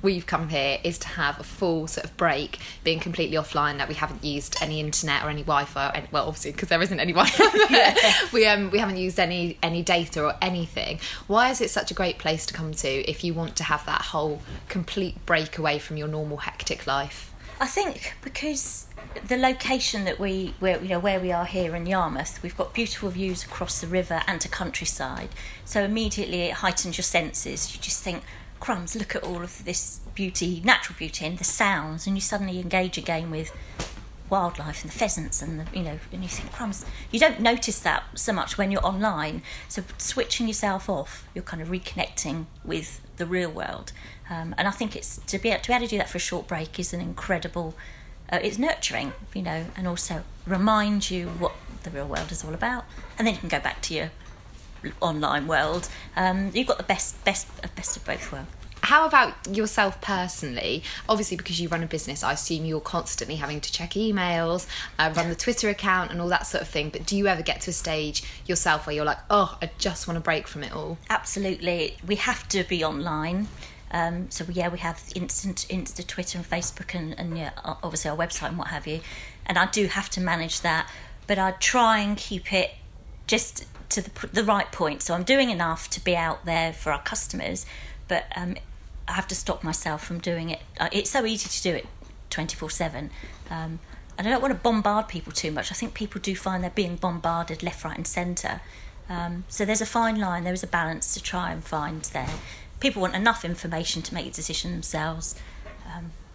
we've come here is to have a full sort of break, being completely offline, that we haven't used any internet or any Wi-Fi. Well, obviously, because there isn't any Wi-Fi. Yeah. We haven't used any data or anything. Why is it such a great place to come to if you want to have that whole complete break away from your normal hectic life? I think because the location that where we are here in Yarmouth, we've got beautiful views across the river and to countryside. So immediately it heightens your senses. You just think, crumbs, look at all of this beauty, natural beauty, and the sounds, and you suddenly engage again with wildlife and the pheasants and the, you know, and you think, crumbs, you don't notice that so much when you're online. So switching yourself off, you're kind of reconnecting with the real world. And I think it's to be able to do that for a short break is an incredible, it's nurturing, you know, and also remind you what the real world is all about. And then you can go back to your online world. You've got the best of both worlds. How about yourself personally? Obviously, because you run a business, I assume you're constantly having to check emails, run the Twitter account and all that sort of thing. But do you ever get to a stage yourself where you're like, oh, I just want a break from it all? Absolutely. We have to be online. We have Insta, Twitter and Facebook and obviously our website and what have you. And I do have to manage that. But I try and keep it just to the right point. So I'm doing enough to be out there for our customers. But I have to stop myself from doing it. It's so easy to do it 24/7. I don't want to bombard people too much. I think people do find they're being bombarded left, right and centre. So there's a fine line, there is a balance to try and find there. People want enough information to make a decision themselves,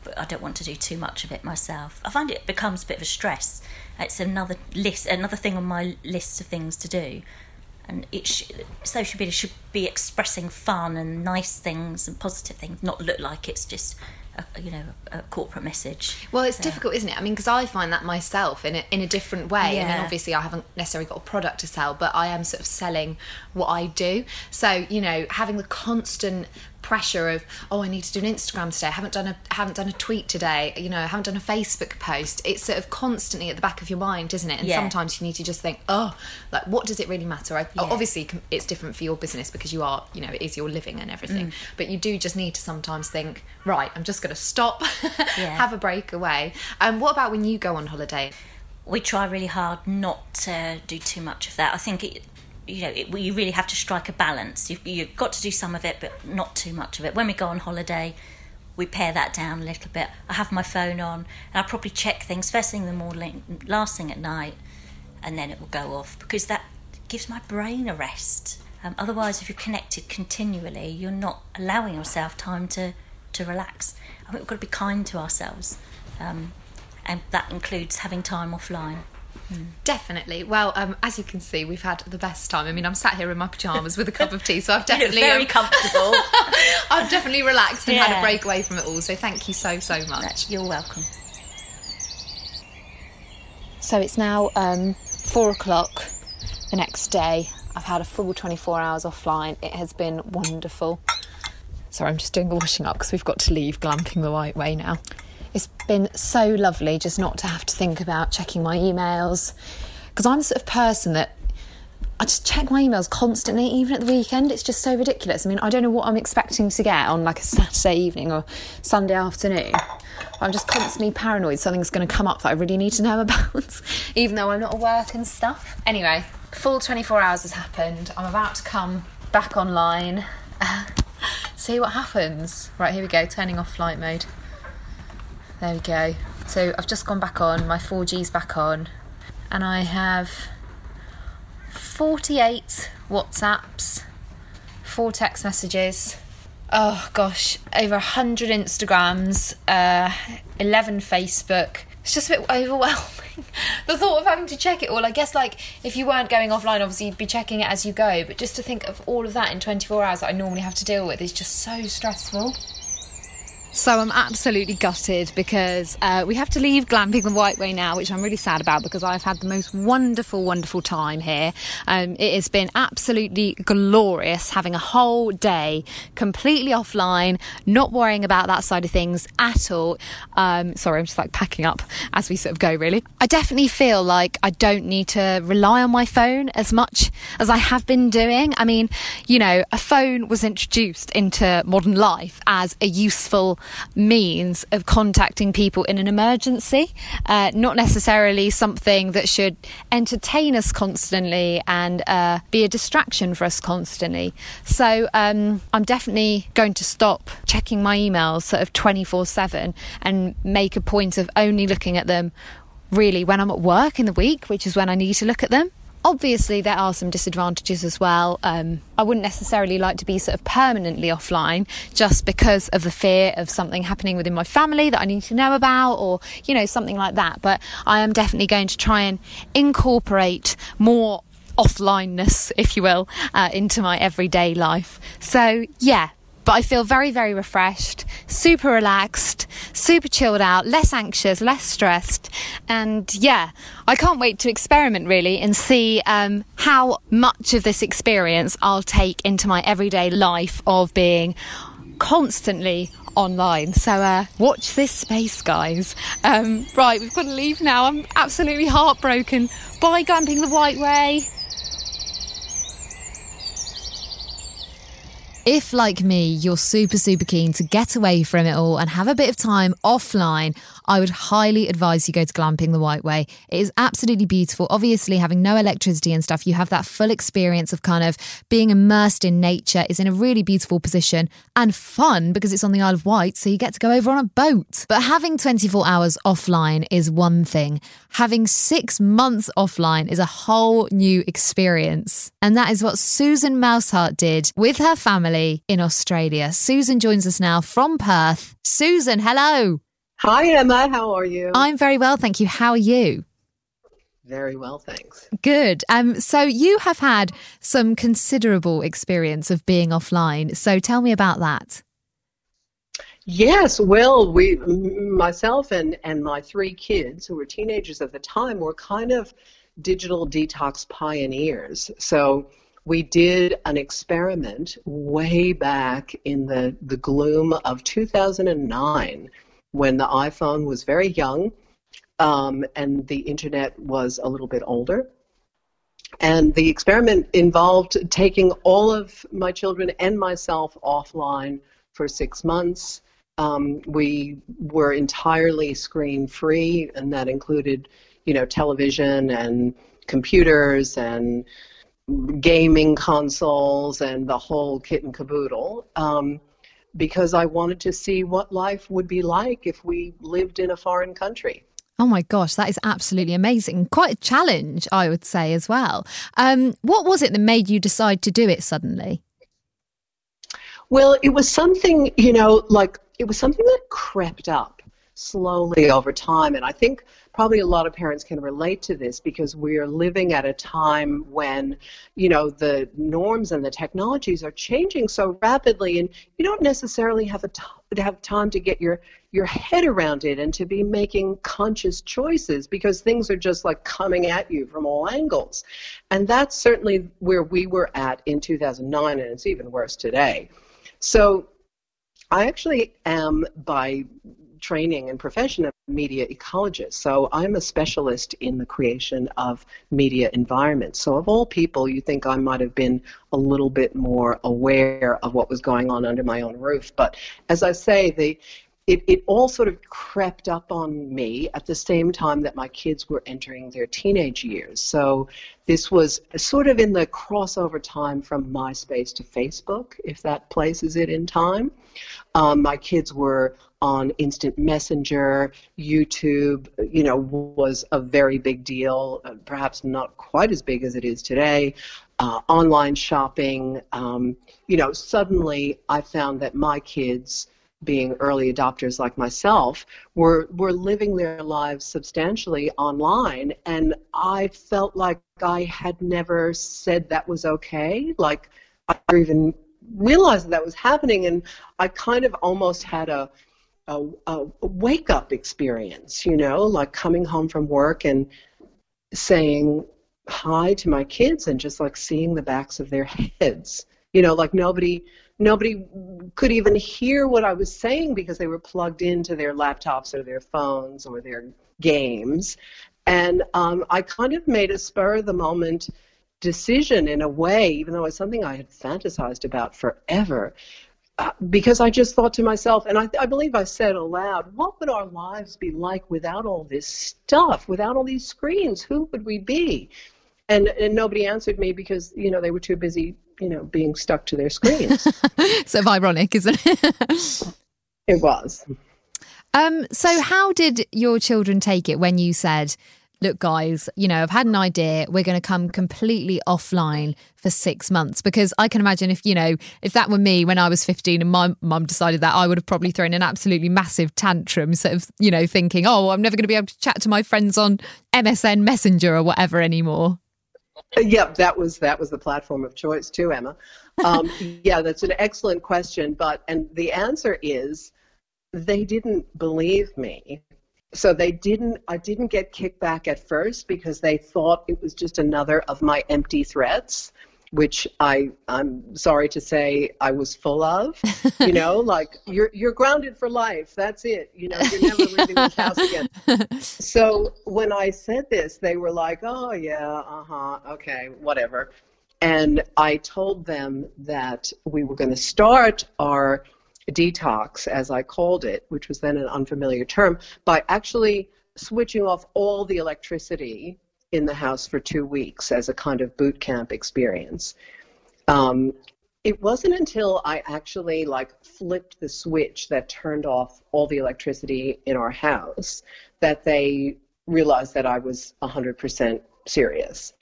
but I don't want to do too much of it myself. I find it becomes a bit of a stress. It's another thing on my list of things to do. And social media should be expressing fun and nice things and positive things, not look like it's just a corporate message. Well, it's difficult, isn't it? I mean, because I find that myself in a different way. Yeah. I mean, obviously I haven't necessarily got a product to sell, but I am sort of selling what I do. So, you know, having the constant pressure of, oh, I need to do an Instagram today, I haven't done a tweet today, you know, I haven't done a Facebook post. It's sort of constantly at the back of your mind, isn't it? And sometimes you need to just think, oh, like, what does it really matter? Obviously it's different for your business because you are, you know, it is your living and everything, but you do just need to sometimes think, right, I'm just going to stop, have a break away. And what about when you go on holiday? We try really hard not to do too much of that. I think you really have to strike a balance. You've got to do some of it, but not too much of it. When we go on holiday, we pare that down a little bit. I have my phone on, and I probably check things first thing in the morning, last thing at night, and then it will go off, because that gives my brain a rest. Otherwise, if you're connected continually, you're not allowing yourself time to relax. I think we've got to be kind to ourselves, and that includes having time offline. Definitely. Well, as you can see, we've had the best time. I mean, I'm sat here in my pyjamas with a cup of tea, so I've definitely... very comfortable. I've definitely relaxed and had a break away from it all, so thank you so much. You're welcome. So it's now 4:00 the next day. I've had a full 24 hours offline. It has been wonderful. Sorry, I'm just doing the washing up because we've got to leave Glamping the Wight Way now. It's been so lovely just not to have to think about checking my emails, because I'm the sort of person that I just check my emails constantly, even at the weekend. It's just so ridiculous. I mean, I don't know what I'm expecting to get on like a Saturday evening or Sunday afternoon. I'm just constantly paranoid something's going to come up that I really need to know about, even though I'm not at work and stuff. Anyway, full 24 hours has happened. I'm about to come back online, see what happens. Right, here we go, turning off flight mode. There we go. So I've just gone back on, my 4G's back on, and I have 48 WhatsApps, 4 text messages, oh gosh, over 100 Instagrams, 11 Facebook. It's just a bit overwhelming. The thought of having to check it all. I guess, like, if you weren't going offline, obviously you'd be checking it as you go, but just to think of all of that in 24 hours that I normally have to deal with is just so stressful. So I'm absolutely gutted because we have to leave Glamping the Wight Way now, which I'm really sad about because I've had the most wonderful time here. It has been absolutely glorious having a whole day completely offline, not worrying about that side of things at all. Sorry, I'm just like packing up as we sort of go, really. I definitely feel like I don't need to rely on my phone as much as I have been doing. I mean, you know, a phone was introduced into modern life as a useful means of contacting people in an emergency, not necessarily something that should entertain us constantly and be a distraction for us constantly. So I'm definitely going to stop checking my emails sort of 24/7 and make a point of only looking at them really when I'm at work in the week, which is when I need to look at them. Obviously, there are some disadvantages as well. I wouldn't necessarily like to be sort of permanently offline just because of the fear of something happening within my family that I need to know about, or, you know, something like that. But I am definitely going to try and incorporate more offlineness, if you will, into my everyday life. So, yeah. But I feel very, very refreshed, super relaxed, super chilled out, less anxious, less stressed. And yeah, I can't wait to experiment really and see how much of this experience I'll take into my everyday life of being constantly online. So watch this space, guys. Right, we've got to leave now. I'm absolutely heartbroken. Bye, Glamping the Wight Way. If, like me, you're super, super keen to get away from it all and have a bit of time offline, I would highly advise you go to Glamping the Wight Way. It is absolutely beautiful. Obviously, having no electricity and stuff, you have that full experience of kind of being immersed in nature. It's in a really beautiful position and fun because it's on the Isle of Wight, so you get to go over on a boat. But having 24 hours offline is one thing. Having 6 months offline is a whole new experience. And that is what Susan Maushart did with her family in Australia. Susan joins us now from Perth. Susan, hello. Hi, Emma. How are you? I'm very well, thank you. How are you? Very well, thanks. Good. So you have had some considerable experience of being offline. So tell me about that. Yes, well, myself and my three kids, who were teenagers at the time, were kind of digital detox pioneers. So we did an experiment way back in the gloom of 2009 when the iPhone was very young and the internet was a little bit older. And the experiment involved taking all of my children and myself offline for 6 months. We were entirely screen-free, and that included, you know, television and computers and gaming consoles and the whole kit and caboodle, because I wanted to see what life would be like if we lived in a foreign country. Oh my gosh, that is absolutely amazing. Quite a challenge, I would say, as well. What was it that made you decide to do it suddenly? Well, it was something, you know, like it was something that crept up slowly over time. And I think probably a lot of parents can relate to this because we are living at a time when, you know, the norms and the technologies are changing so rapidly, and you don't necessarily have time to get your head around it and to be making conscious choices because things are just like coming at you from all angles. And that's certainly where we were at in 2009, and it's even worse today. So I actually am, by training and profession, a media ecologist. So I'm a specialist in the creation of media environments. So of all people, you think I might have been a little bit more aware of what was going on under my own roof. But as I say, it all sort of crept up on me at the same time that my kids were entering their teenage years. So this was sort of in the crossover time from MySpace to Facebook, if that places it in time. My kids were on Instant Messenger. YouTube, you know, was a very big deal, perhaps not quite as big as it is today. Online shopping, you know, suddenly I found that my kids, being early adopters like myself, were living their lives substantially online, and I felt like I had never said that was okay. Like, I never even realized that was happening, and I kind of almost had a wake-up experience, you know, like coming home from work and saying hi to my kids and just like seeing the backs of their heads. You know, like nobody could even hear what I was saying because they were plugged into their laptops or their phones or their games. And I kind of made a spur-of-the-moment decision in a way, even though it's something I had fantasized about forever, because I just thought to myself, and I believe I said aloud, what would our lives be like without all this stuff, without all these screens? Who would we be? And nobody answered me because, you know, they were too busy, you know, being stuck to their screens. Sort of ironic, isn't it? It was. So how did your children take it when you said, look, guys, you know, I've had an idea. We're going to come completely offline for 6 months, because I can imagine if, you know, if that were me when I was 15 and my mum decided that, I would have probably thrown an absolutely massive tantrum, sort of, you know, thinking, oh, I'm never going to be able to chat to my friends on MSN Messenger or whatever anymore. Yeah, that was the platform of choice too, Emma. Yeah, that's an excellent question. And the answer is they didn't believe me. So I didn't get kickback at first because they thought it was just another of my empty threats, which I'm sorry to say I was full of, you know, like you're grounded for life. That's it. You know, you're never leaving this house again. So when I said this, they were like, oh yeah, okay, whatever. And I told them that we were going to start our detox, as I called it, which was then an unfamiliar term, by actually switching off all the electricity in the house for 2 weeks as a kind of boot camp experience. It wasn't until I actually flipped the switch that turned off all the electricity in our house that they realized that I was 100% serious.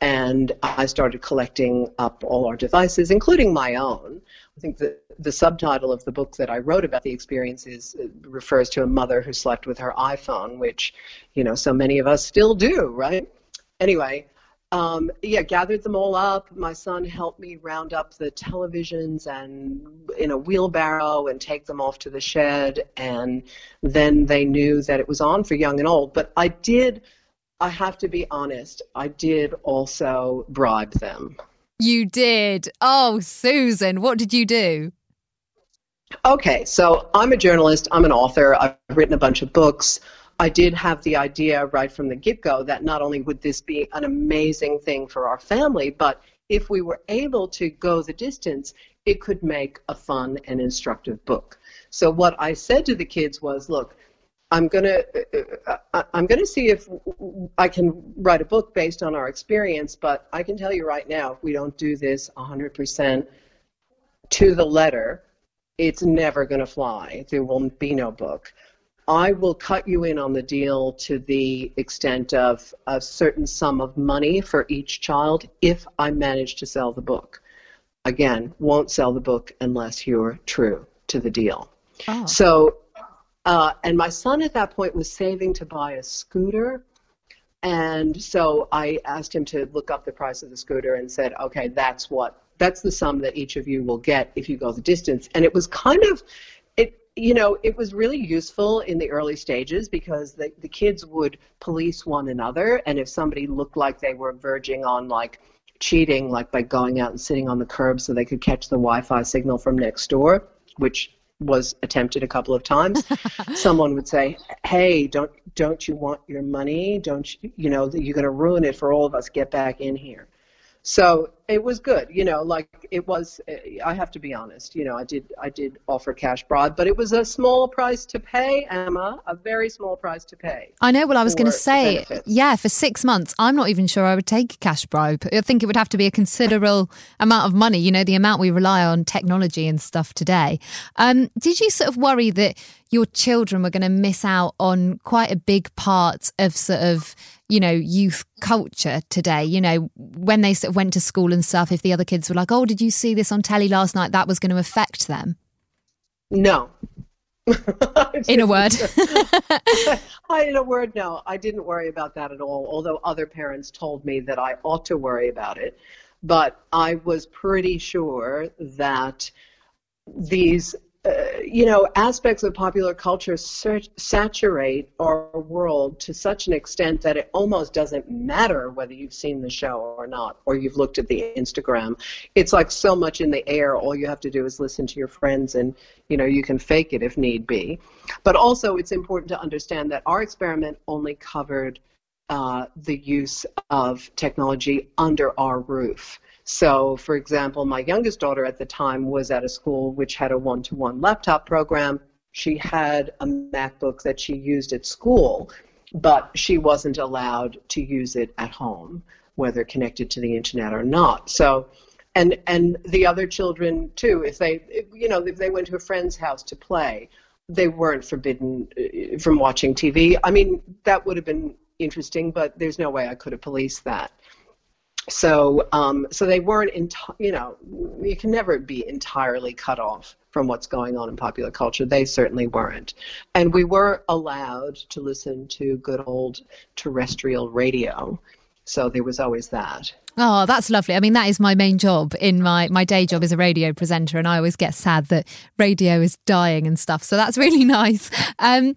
And I started collecting up all our devices, including my own. I think the subtitle of the book that I wrote about the experience refers to a mother who slept with her iPhone, which, you know, so many of us still do, right? Anyway, gathered them all up. My son helped me round up the televisions and in a wheelbarrow and take them off to the shed. And then they knew that it was on for young and old. But I have to be honest, I did also bribe them. You did. Oh, Susan, what did you do? Okay, so I'm a journalist. I'm an author. I've written a bunch of books. I did have the idea right from the get-go that not only would this be an amazing thing for our family, but if we were able to go the distance, it could make a fun and instructive book. So what I said to the kids was, look, I'm gonna see if I can write a book based on our experience, but I can tell you right now, if we don't do this 100% to the letter, it's never gonna fly. There will be no book. I will cut you in on the deal to the extent of a certain sum of money for each child if I manage to sell the book. Again, won't sell the book unless you're true to the deal. Oh. So. And my son at that point was saving to buy a scooter, and so I asked him to look up the price of the scooter and said, okay, that's the sum that each of you will get if you go the distance. And it was it was really useful in the early stages because the kids would police one another, and if somebody looked like they were verging on cheating, by going out and sitting on the curb so they could catch the Wi-Fi signal from next door, which was attempted a couple of times, someone would say, hey, don't you want your money? You're going to ruin it for all of us. Get back in here. So it was good. I have to be honest, I did offer cash bribe, but it was a small price to pay, Emma, a very small price to pay. I know. Well, I was going to say, benefits. Yeah, for 6 months, I'm not even sure I would take a cash bribe. I think it would have to be a considerable amount of money, the amount we rely on technology and stuff today. Did you sort of worry that your children were going to miss out on quite a big part of sort of, youth culture today, when they sort of went to school and stuff, if the other kids were like, oh, did you see this on telly last night? That was going to affect them. No. In a word. No, I didn't worry about that at all, although other parents told me that I ought to worry about it. But I was pretty sure that these aspects of popular culture saturate our world to such an extent that it almost doesn't matter whether you've seen the show or not, or you've looked at the Instagram. It's so much in the air. All you have to do is listen to your friends and, you can fake it if need be. But also it's important to understand that our experiment only covered the use of technology under our roof. So, for example, my youngest daughter at the time was at a school which had a one-to-one laptop program. She had a MacBook that she used at school, but she wasn't allowed to use it at home, whether connected to the internet or not. So, and the other children too, if they went to a friend's house to play, they weren't forbidden from watching TV. I mean, that would have been interesting, but there's no way I could have policed that. So so they weren't, you know, you can never be entirely cut off from what's going on in popular culture. They certainly weren't. And we were allowed to listen to good old terrestrial radio. So there was always that. Oh, that's lovely. I mean, that is my main job. In my day job is a radio presenter, and I always get sad that radio is dying and stuff. So that's really nice. I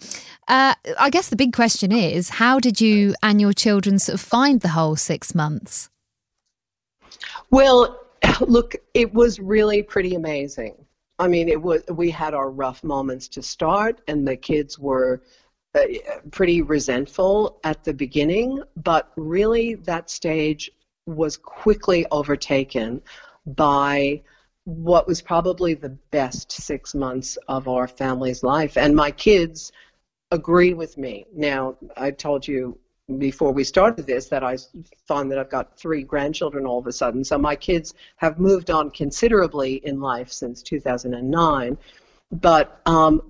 guess the big question is, how did you and your children sort of find the whole 6 months? Well, look, it was really pretty amazing. I mean, it was. We had our rough moments to start, and the kids were pretty resentful at the beginning, but really that stage was quickly overtaken by what was probably the best 6 months of our family's life. And my kids agreed with me. Now, I told you before we started this that I found that I've got 3 grandchildren all of a sudden. So my kids have moved on considerably in life since 2009. But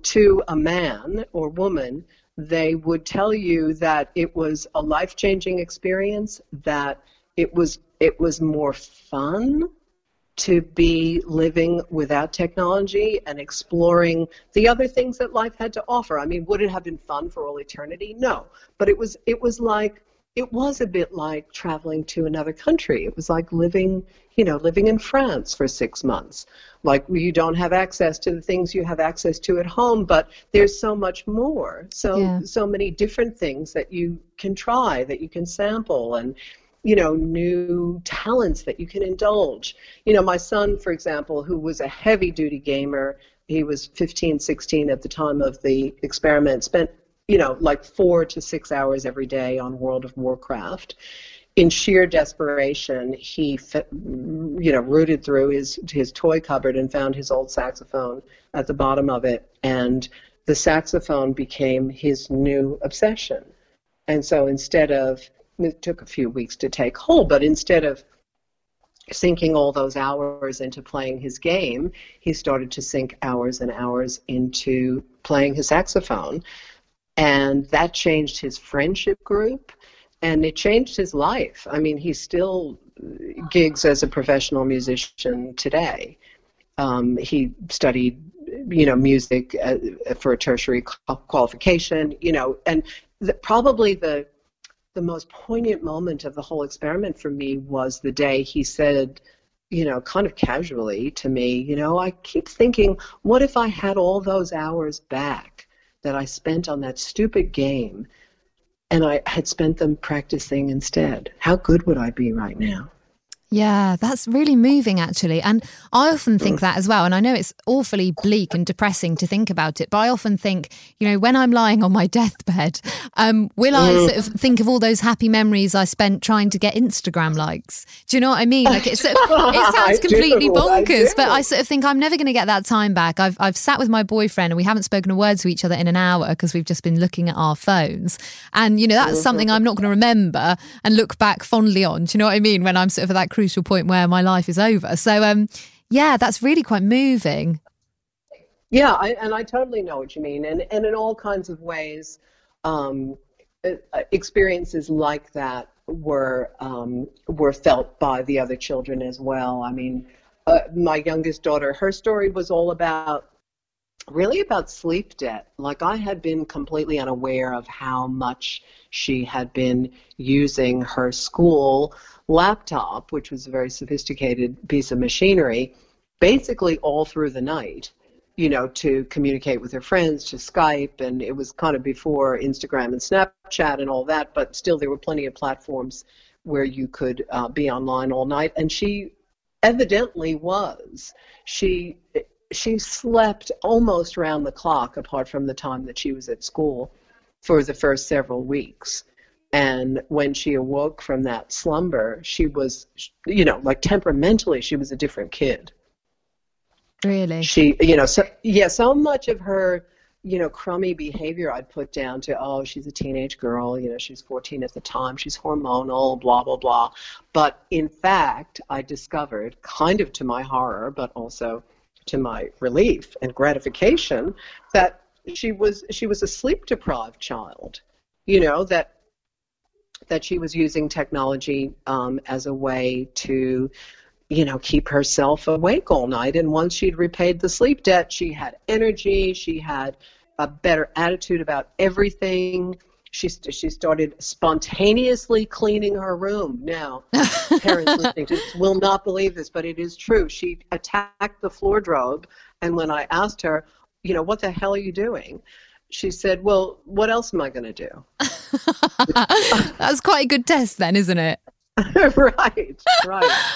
to a man or woman, they would tell you that it was a life-changing experience, that it was more fun to be living without technology and exploring the other things that life had to offer. I mean, would it have been fun for all eternity? No. But it was a bit like traveling to another country. It was like living in France for 6 months. Like, you don't have access to the things you have access to at home, but there's so much more. So many different things that you can try, that you can sample, and new talents that you can indulge. You know, my son, for example, who was a heavy-duty gamer, he was 15, 16 at the time of the experiment, spent, like 4 to 6 hours every day on World of Warcraft. In sheer desperation, he, rooted through his toy cupboard and found his old saxophone at the bottom of it, and the saxophone became his new obsession. And so it took a few weeks to take hold, but instead of sinking all those hours into playing his game, he started to sink hours and hours into playing his saxophone. And that changed his friendship group, and it changed his life. I mean, he still gigs as a professional musician today. He studied, music for a tertiary qualification, and probably the most poignant moment of the whole experiment for me was the day he said, kind of casually to me, I keep thinking, what if I had all those hours back that I spent on that stupid game and I had spent them practicing instead? How good would I be right now? Yeah, that's really moving, actually. And I often think that as well. And I know it's awfully bleak and depressing to think about it, but I often think, when I'm lying on my deathbed, will I sort of think of all those happy memories I spent trying to get Instagram likes? Do you know what I mean? Like, it sounds completely bonkers, but I sort of think I'm never going to get that time back. I've sat with my boyfriend and we haven't spoken a word to each other in an hour because we've just been looking at our phones. And, that's something I'm not going to remember and look back fondly on. Do you know what I mean? When I'm sort of at that crucial point where my life is over. So that's really quite moving. Yeah, I totally know what you mean, and in all kinds of ways, experiences like that were felt by the other children as well. I mean, my youngest daughter, her story was all about sleep debt. Like, I had been completely unaware of how much she had been using her school laptop, which was a very sophisticated piece of machinery, basically all through the night, to communicate with her friends, to Skype, and it was kind of before Instagram and Snapchat and all that, but still there were plenty of platforms where you could be online all night, and she evidently was. She slept almost round the clock, apart from the time that she was at school, for the first several weeks. And when she awoke from that slumber, she was, temperamentally, she was a different kid. Really? She, so much of her, crummy behavior I'd put down to, oh, she's a teenage girl, she's 14 at the time, she's hormonal, blah, blah, blah. But in fact, I discovered, kind of to my horror, but also to my relief and gratification, that she was a sleep-deprived child, that that she was using technology as a way to, you know, keep herself awake all night. And once she'd repaid the sleep debt, she had energy, she had a better attitude about everything. She started spontaneously cleaning her room. Now, parents listening to this will not believe this, but it is true. She attacked the wardrobe, and when I asked her, you know, what the hell are you doing? She said, well, what else am I going to do? That's quite a good test then, isn't it? Right.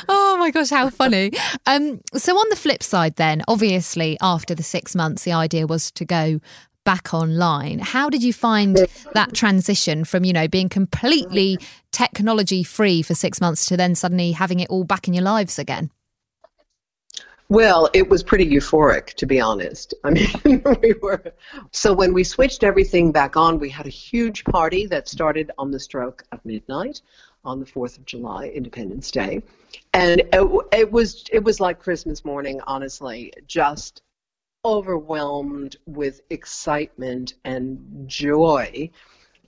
Oh my gosh, how funny. So on the flip side then, obviously after the 6 months, the idea was to go back online. How did you find that transition from, you know, being completely technology free for 6 months to then suddenly having it all back in your lives again? Well, it was pretty euphoric, to be honest. I mean, So when we switched everything back on, we had a huge party that started on the stroke of midnight on the 4th of July, Independence Day. And it was like Christmas morning, honestly, just overwhelmed with excitement and joy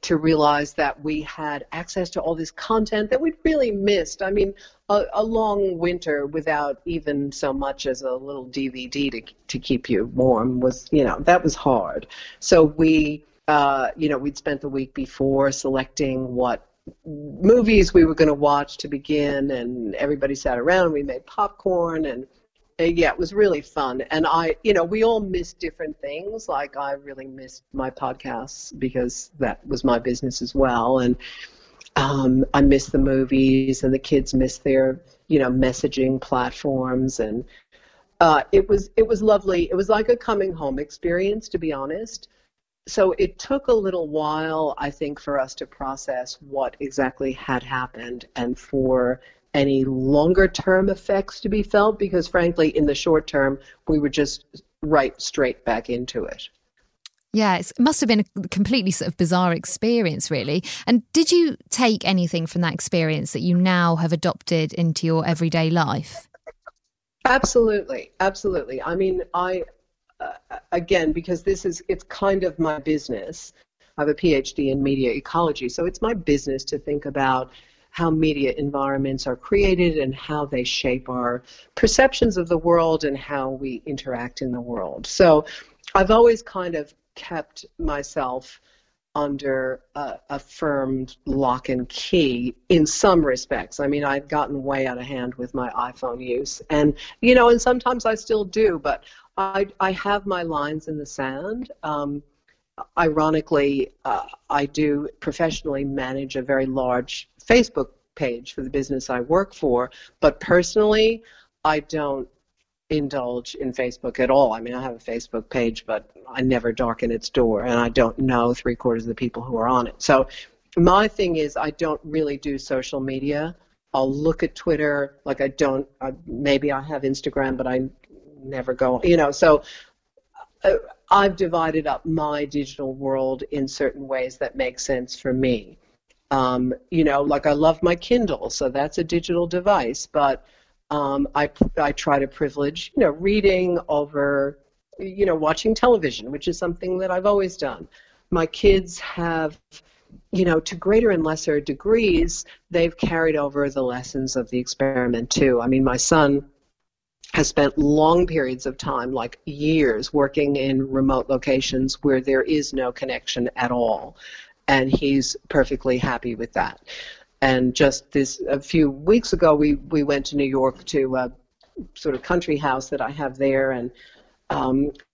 to realize that we had access to all this content that we'd really missed. I mean, a long winter without even so much as a little DVD to keep you warm was, you know, that was hard. So we, you know, we'd spent the week before selecting what movies we were going to watch to begin, and everybody sat around, we made popcorn, and yeah, it was really fun. And I, you know, we all missed different things. Like I really missed my podcasts because that was my business as well. And I missed the movies, and the kids missed their, you know, messaging platforms. And it was lovely. It was like a coming home experience, to be honest. So it took a little while, I think, for us to process what exactly had happened, and for any longer-term effects to be felt, because, frankly, in the short term, we were just right straight back into it. Yeah, it must have been a completely sort of bizarre experience, really. And did you take anything from that experience that you now have adopted into your everyday life? Absolutely, absolutely. I mean, I, again, because it's kind of my business. I have a PhD in media ecology, so it's my business to think about how media environments are created and how they shape our perceptions of the world and how we interact in the world. So I've always kind of kept myself under a firm lock and key in some respects. I mean, I've gotten way out of hand with my iPhone use, and, you know, and sometimes I still do, but I have my lines in the sand. Ironically, I do professionally manage a very large Facebook page for the business I work for, but personally, I don't indulge in Facebook at all. I mean, I have a Facebook page, but I never darken its door, and I don't know three-quarters of the people who are on it. So my thing is I don't really do social media. I'll look at Twitter. Like maybe I have Instagram, but I never go, you know, so I've divided up my digital world in certain ways that make sense for me. You know, like I love my Kindle, so that's a digital device, but I try to privilege, you know, reading over, you know, watching television, which is something that I've always done. My kids have, you know, to greater and lesser degrees, they've carried over the lessons of the experiment too. I mean, my son has spent long periods of time, like years, working in remote locations where there is no connection at all. And he's perfectly happy with that. And just a few weeks ago, we went to New York to a sort of country house that I have there. And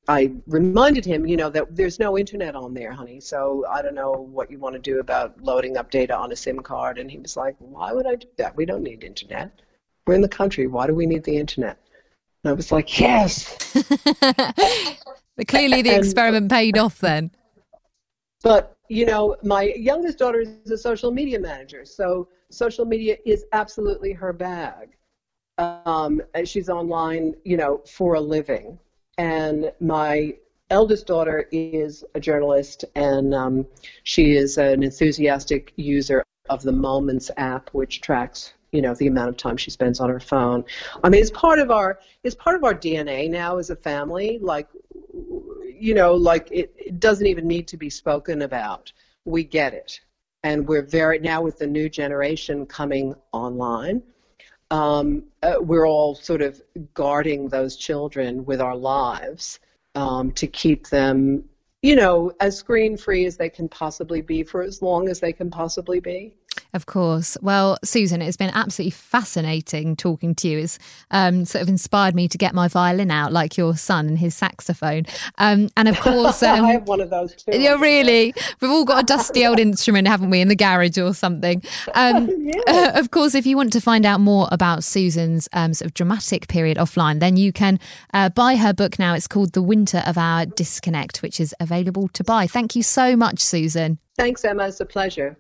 I reminded him, you know, that there's no internet on there, honey. So I don't know what you want to do about loading up data on a SIM card. And he was like, why would I do that? We don't need internet. We're in the country. Why do we need the internet? And I was like, yes. But clearly the experiment paid off then. But, you know, my youngest daughter is a social media manager, so social media is absolutely her bag. And she's online, you know, for a living. And my eldest daughter is a journalist, and she is an enthusiastic user of the Moments app, which tracks, you know, the amount of time she spends on her phone. I mean, it's part of our DNA now as a family. Like, you know, like it doesn't even need to be spoken about. We get it. and we're very, now with the new generation coming online, we're all sort of guarding those children with our lives to keep them, you know, as screen-free as they can possibly be for as long as they can possibly be. Of course. Well, Susan, it's been absolutely fascinating talking to you. It's sort of inspired me to get my violin out, like your son and his saxophone. And of course... I have one of those too. Yeah, really. We've all got a dusty old instrument, haven't we, in the garage or something. Of course, if you want to find out more about Susan's sort of dramatic period offline, then you can buy her book now. It's called The Winter of Our Disconnect, which is available to buy. Thank you so much, Susan. Thanks, Emma. It's a pleasure.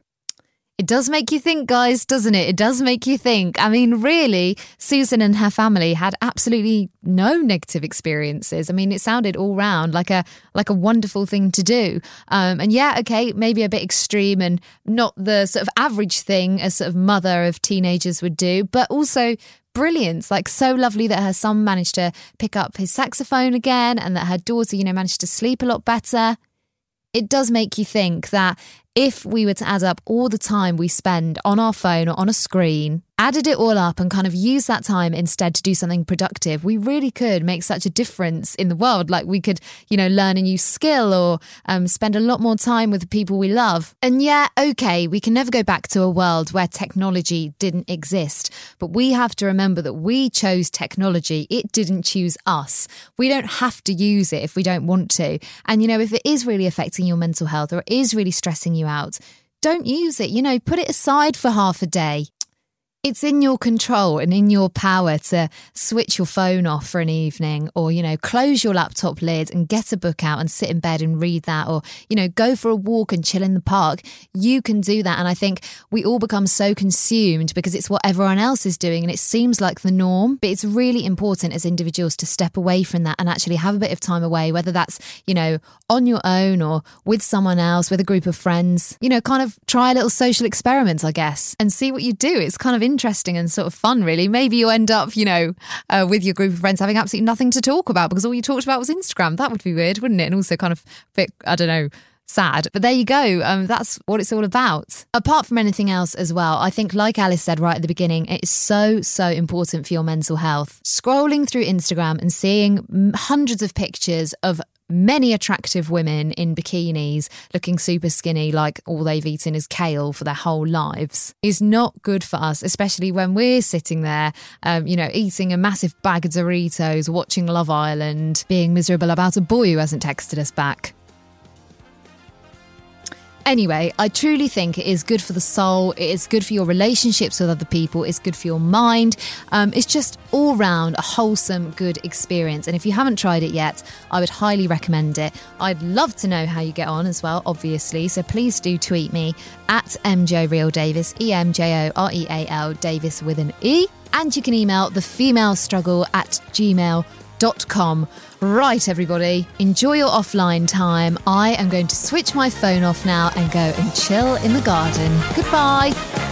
It does make you think, guys, doesn't it? It does make you think. I mean, really, Susan and her family had absolutely no negative experiences. I mean, it sounded all round like a wonderful thing to do. And yeah, OK, maybe a bit extreme and not the sort of average thing a sort of mother of teenagers would do, but also brilliance. Like, so lovely that her son managed to pick up his saxophone again and that her daughter, you know, managed to sleep a lot better. It does make you think that if we were to add up all the time we spend on our phone or on a screen, added it all up and kind of use that time instead to do something productive, we really could make such a difference in the world. Like, we could, you know, learn a new skill or spend a lot more time with the people we love. And yeah, OK, we can never go back to a world where technology didn't exist. But we have to remember that we chose technology. It didn't choose us. We don't have to use it if we don't want to. And, you know, if it is really affecting your mental health or it is really stressing you out, don't use it. You know, put it aside for half a day. It's in your control and in your power to switch your phone off for an evening or, you know, close your laptop lid and get a book out and sit in bed and read that or, you know, go for a walk and chill in the park. You can do that. And I think we all become so consumed because it's what everyone else is doing and it seems like the norm. But it's really important as individuals to step away from that and actually have a bit of time away, whether that's, you know, on your own or with someone else, with a group of friends, you know, kind of try a little social experiment, I guess, and see what you do. It's kind of interesting and sort of fun, really. Maybe you'll end up, you know, with your group of friends having absolutely nothing to talk about because all you talked about was Instagram. That would be weird, wouldn't it? And also kind of a bit, I don't know, sad. But there you go. That's what it's all about. Apart from anything else as well, I think, like Alice said right at the beginning, it is so, so important for your mental health. Scrolling through Instagram and seeing hundreds of pictures of many attractive women in bikinis looking super skinny, like all they've eaten is kale for their whole lives, is not good for us, especially when we're sitting there, you know, eating a massive bag of Doritos, watching Love Island, being miserable about a boy who hasn't texted us back. Anyway, I truly think it is good for the soul. It is good for your relationships with other people. It's good for your mind. It's just all round a wholesome, good experience. And if you haven't tried it yet, I would highly recommend it. I'd love to know how you get on as well, obviously. So please do tweet me at MJ Real Davis, EMJOREAL Davis with an E. And you can email thefemalestruggle@gmail.com. Right, everybody, enjoy your offline time. I am going to switch my phone off now and go and chill in the garden. Goodbye.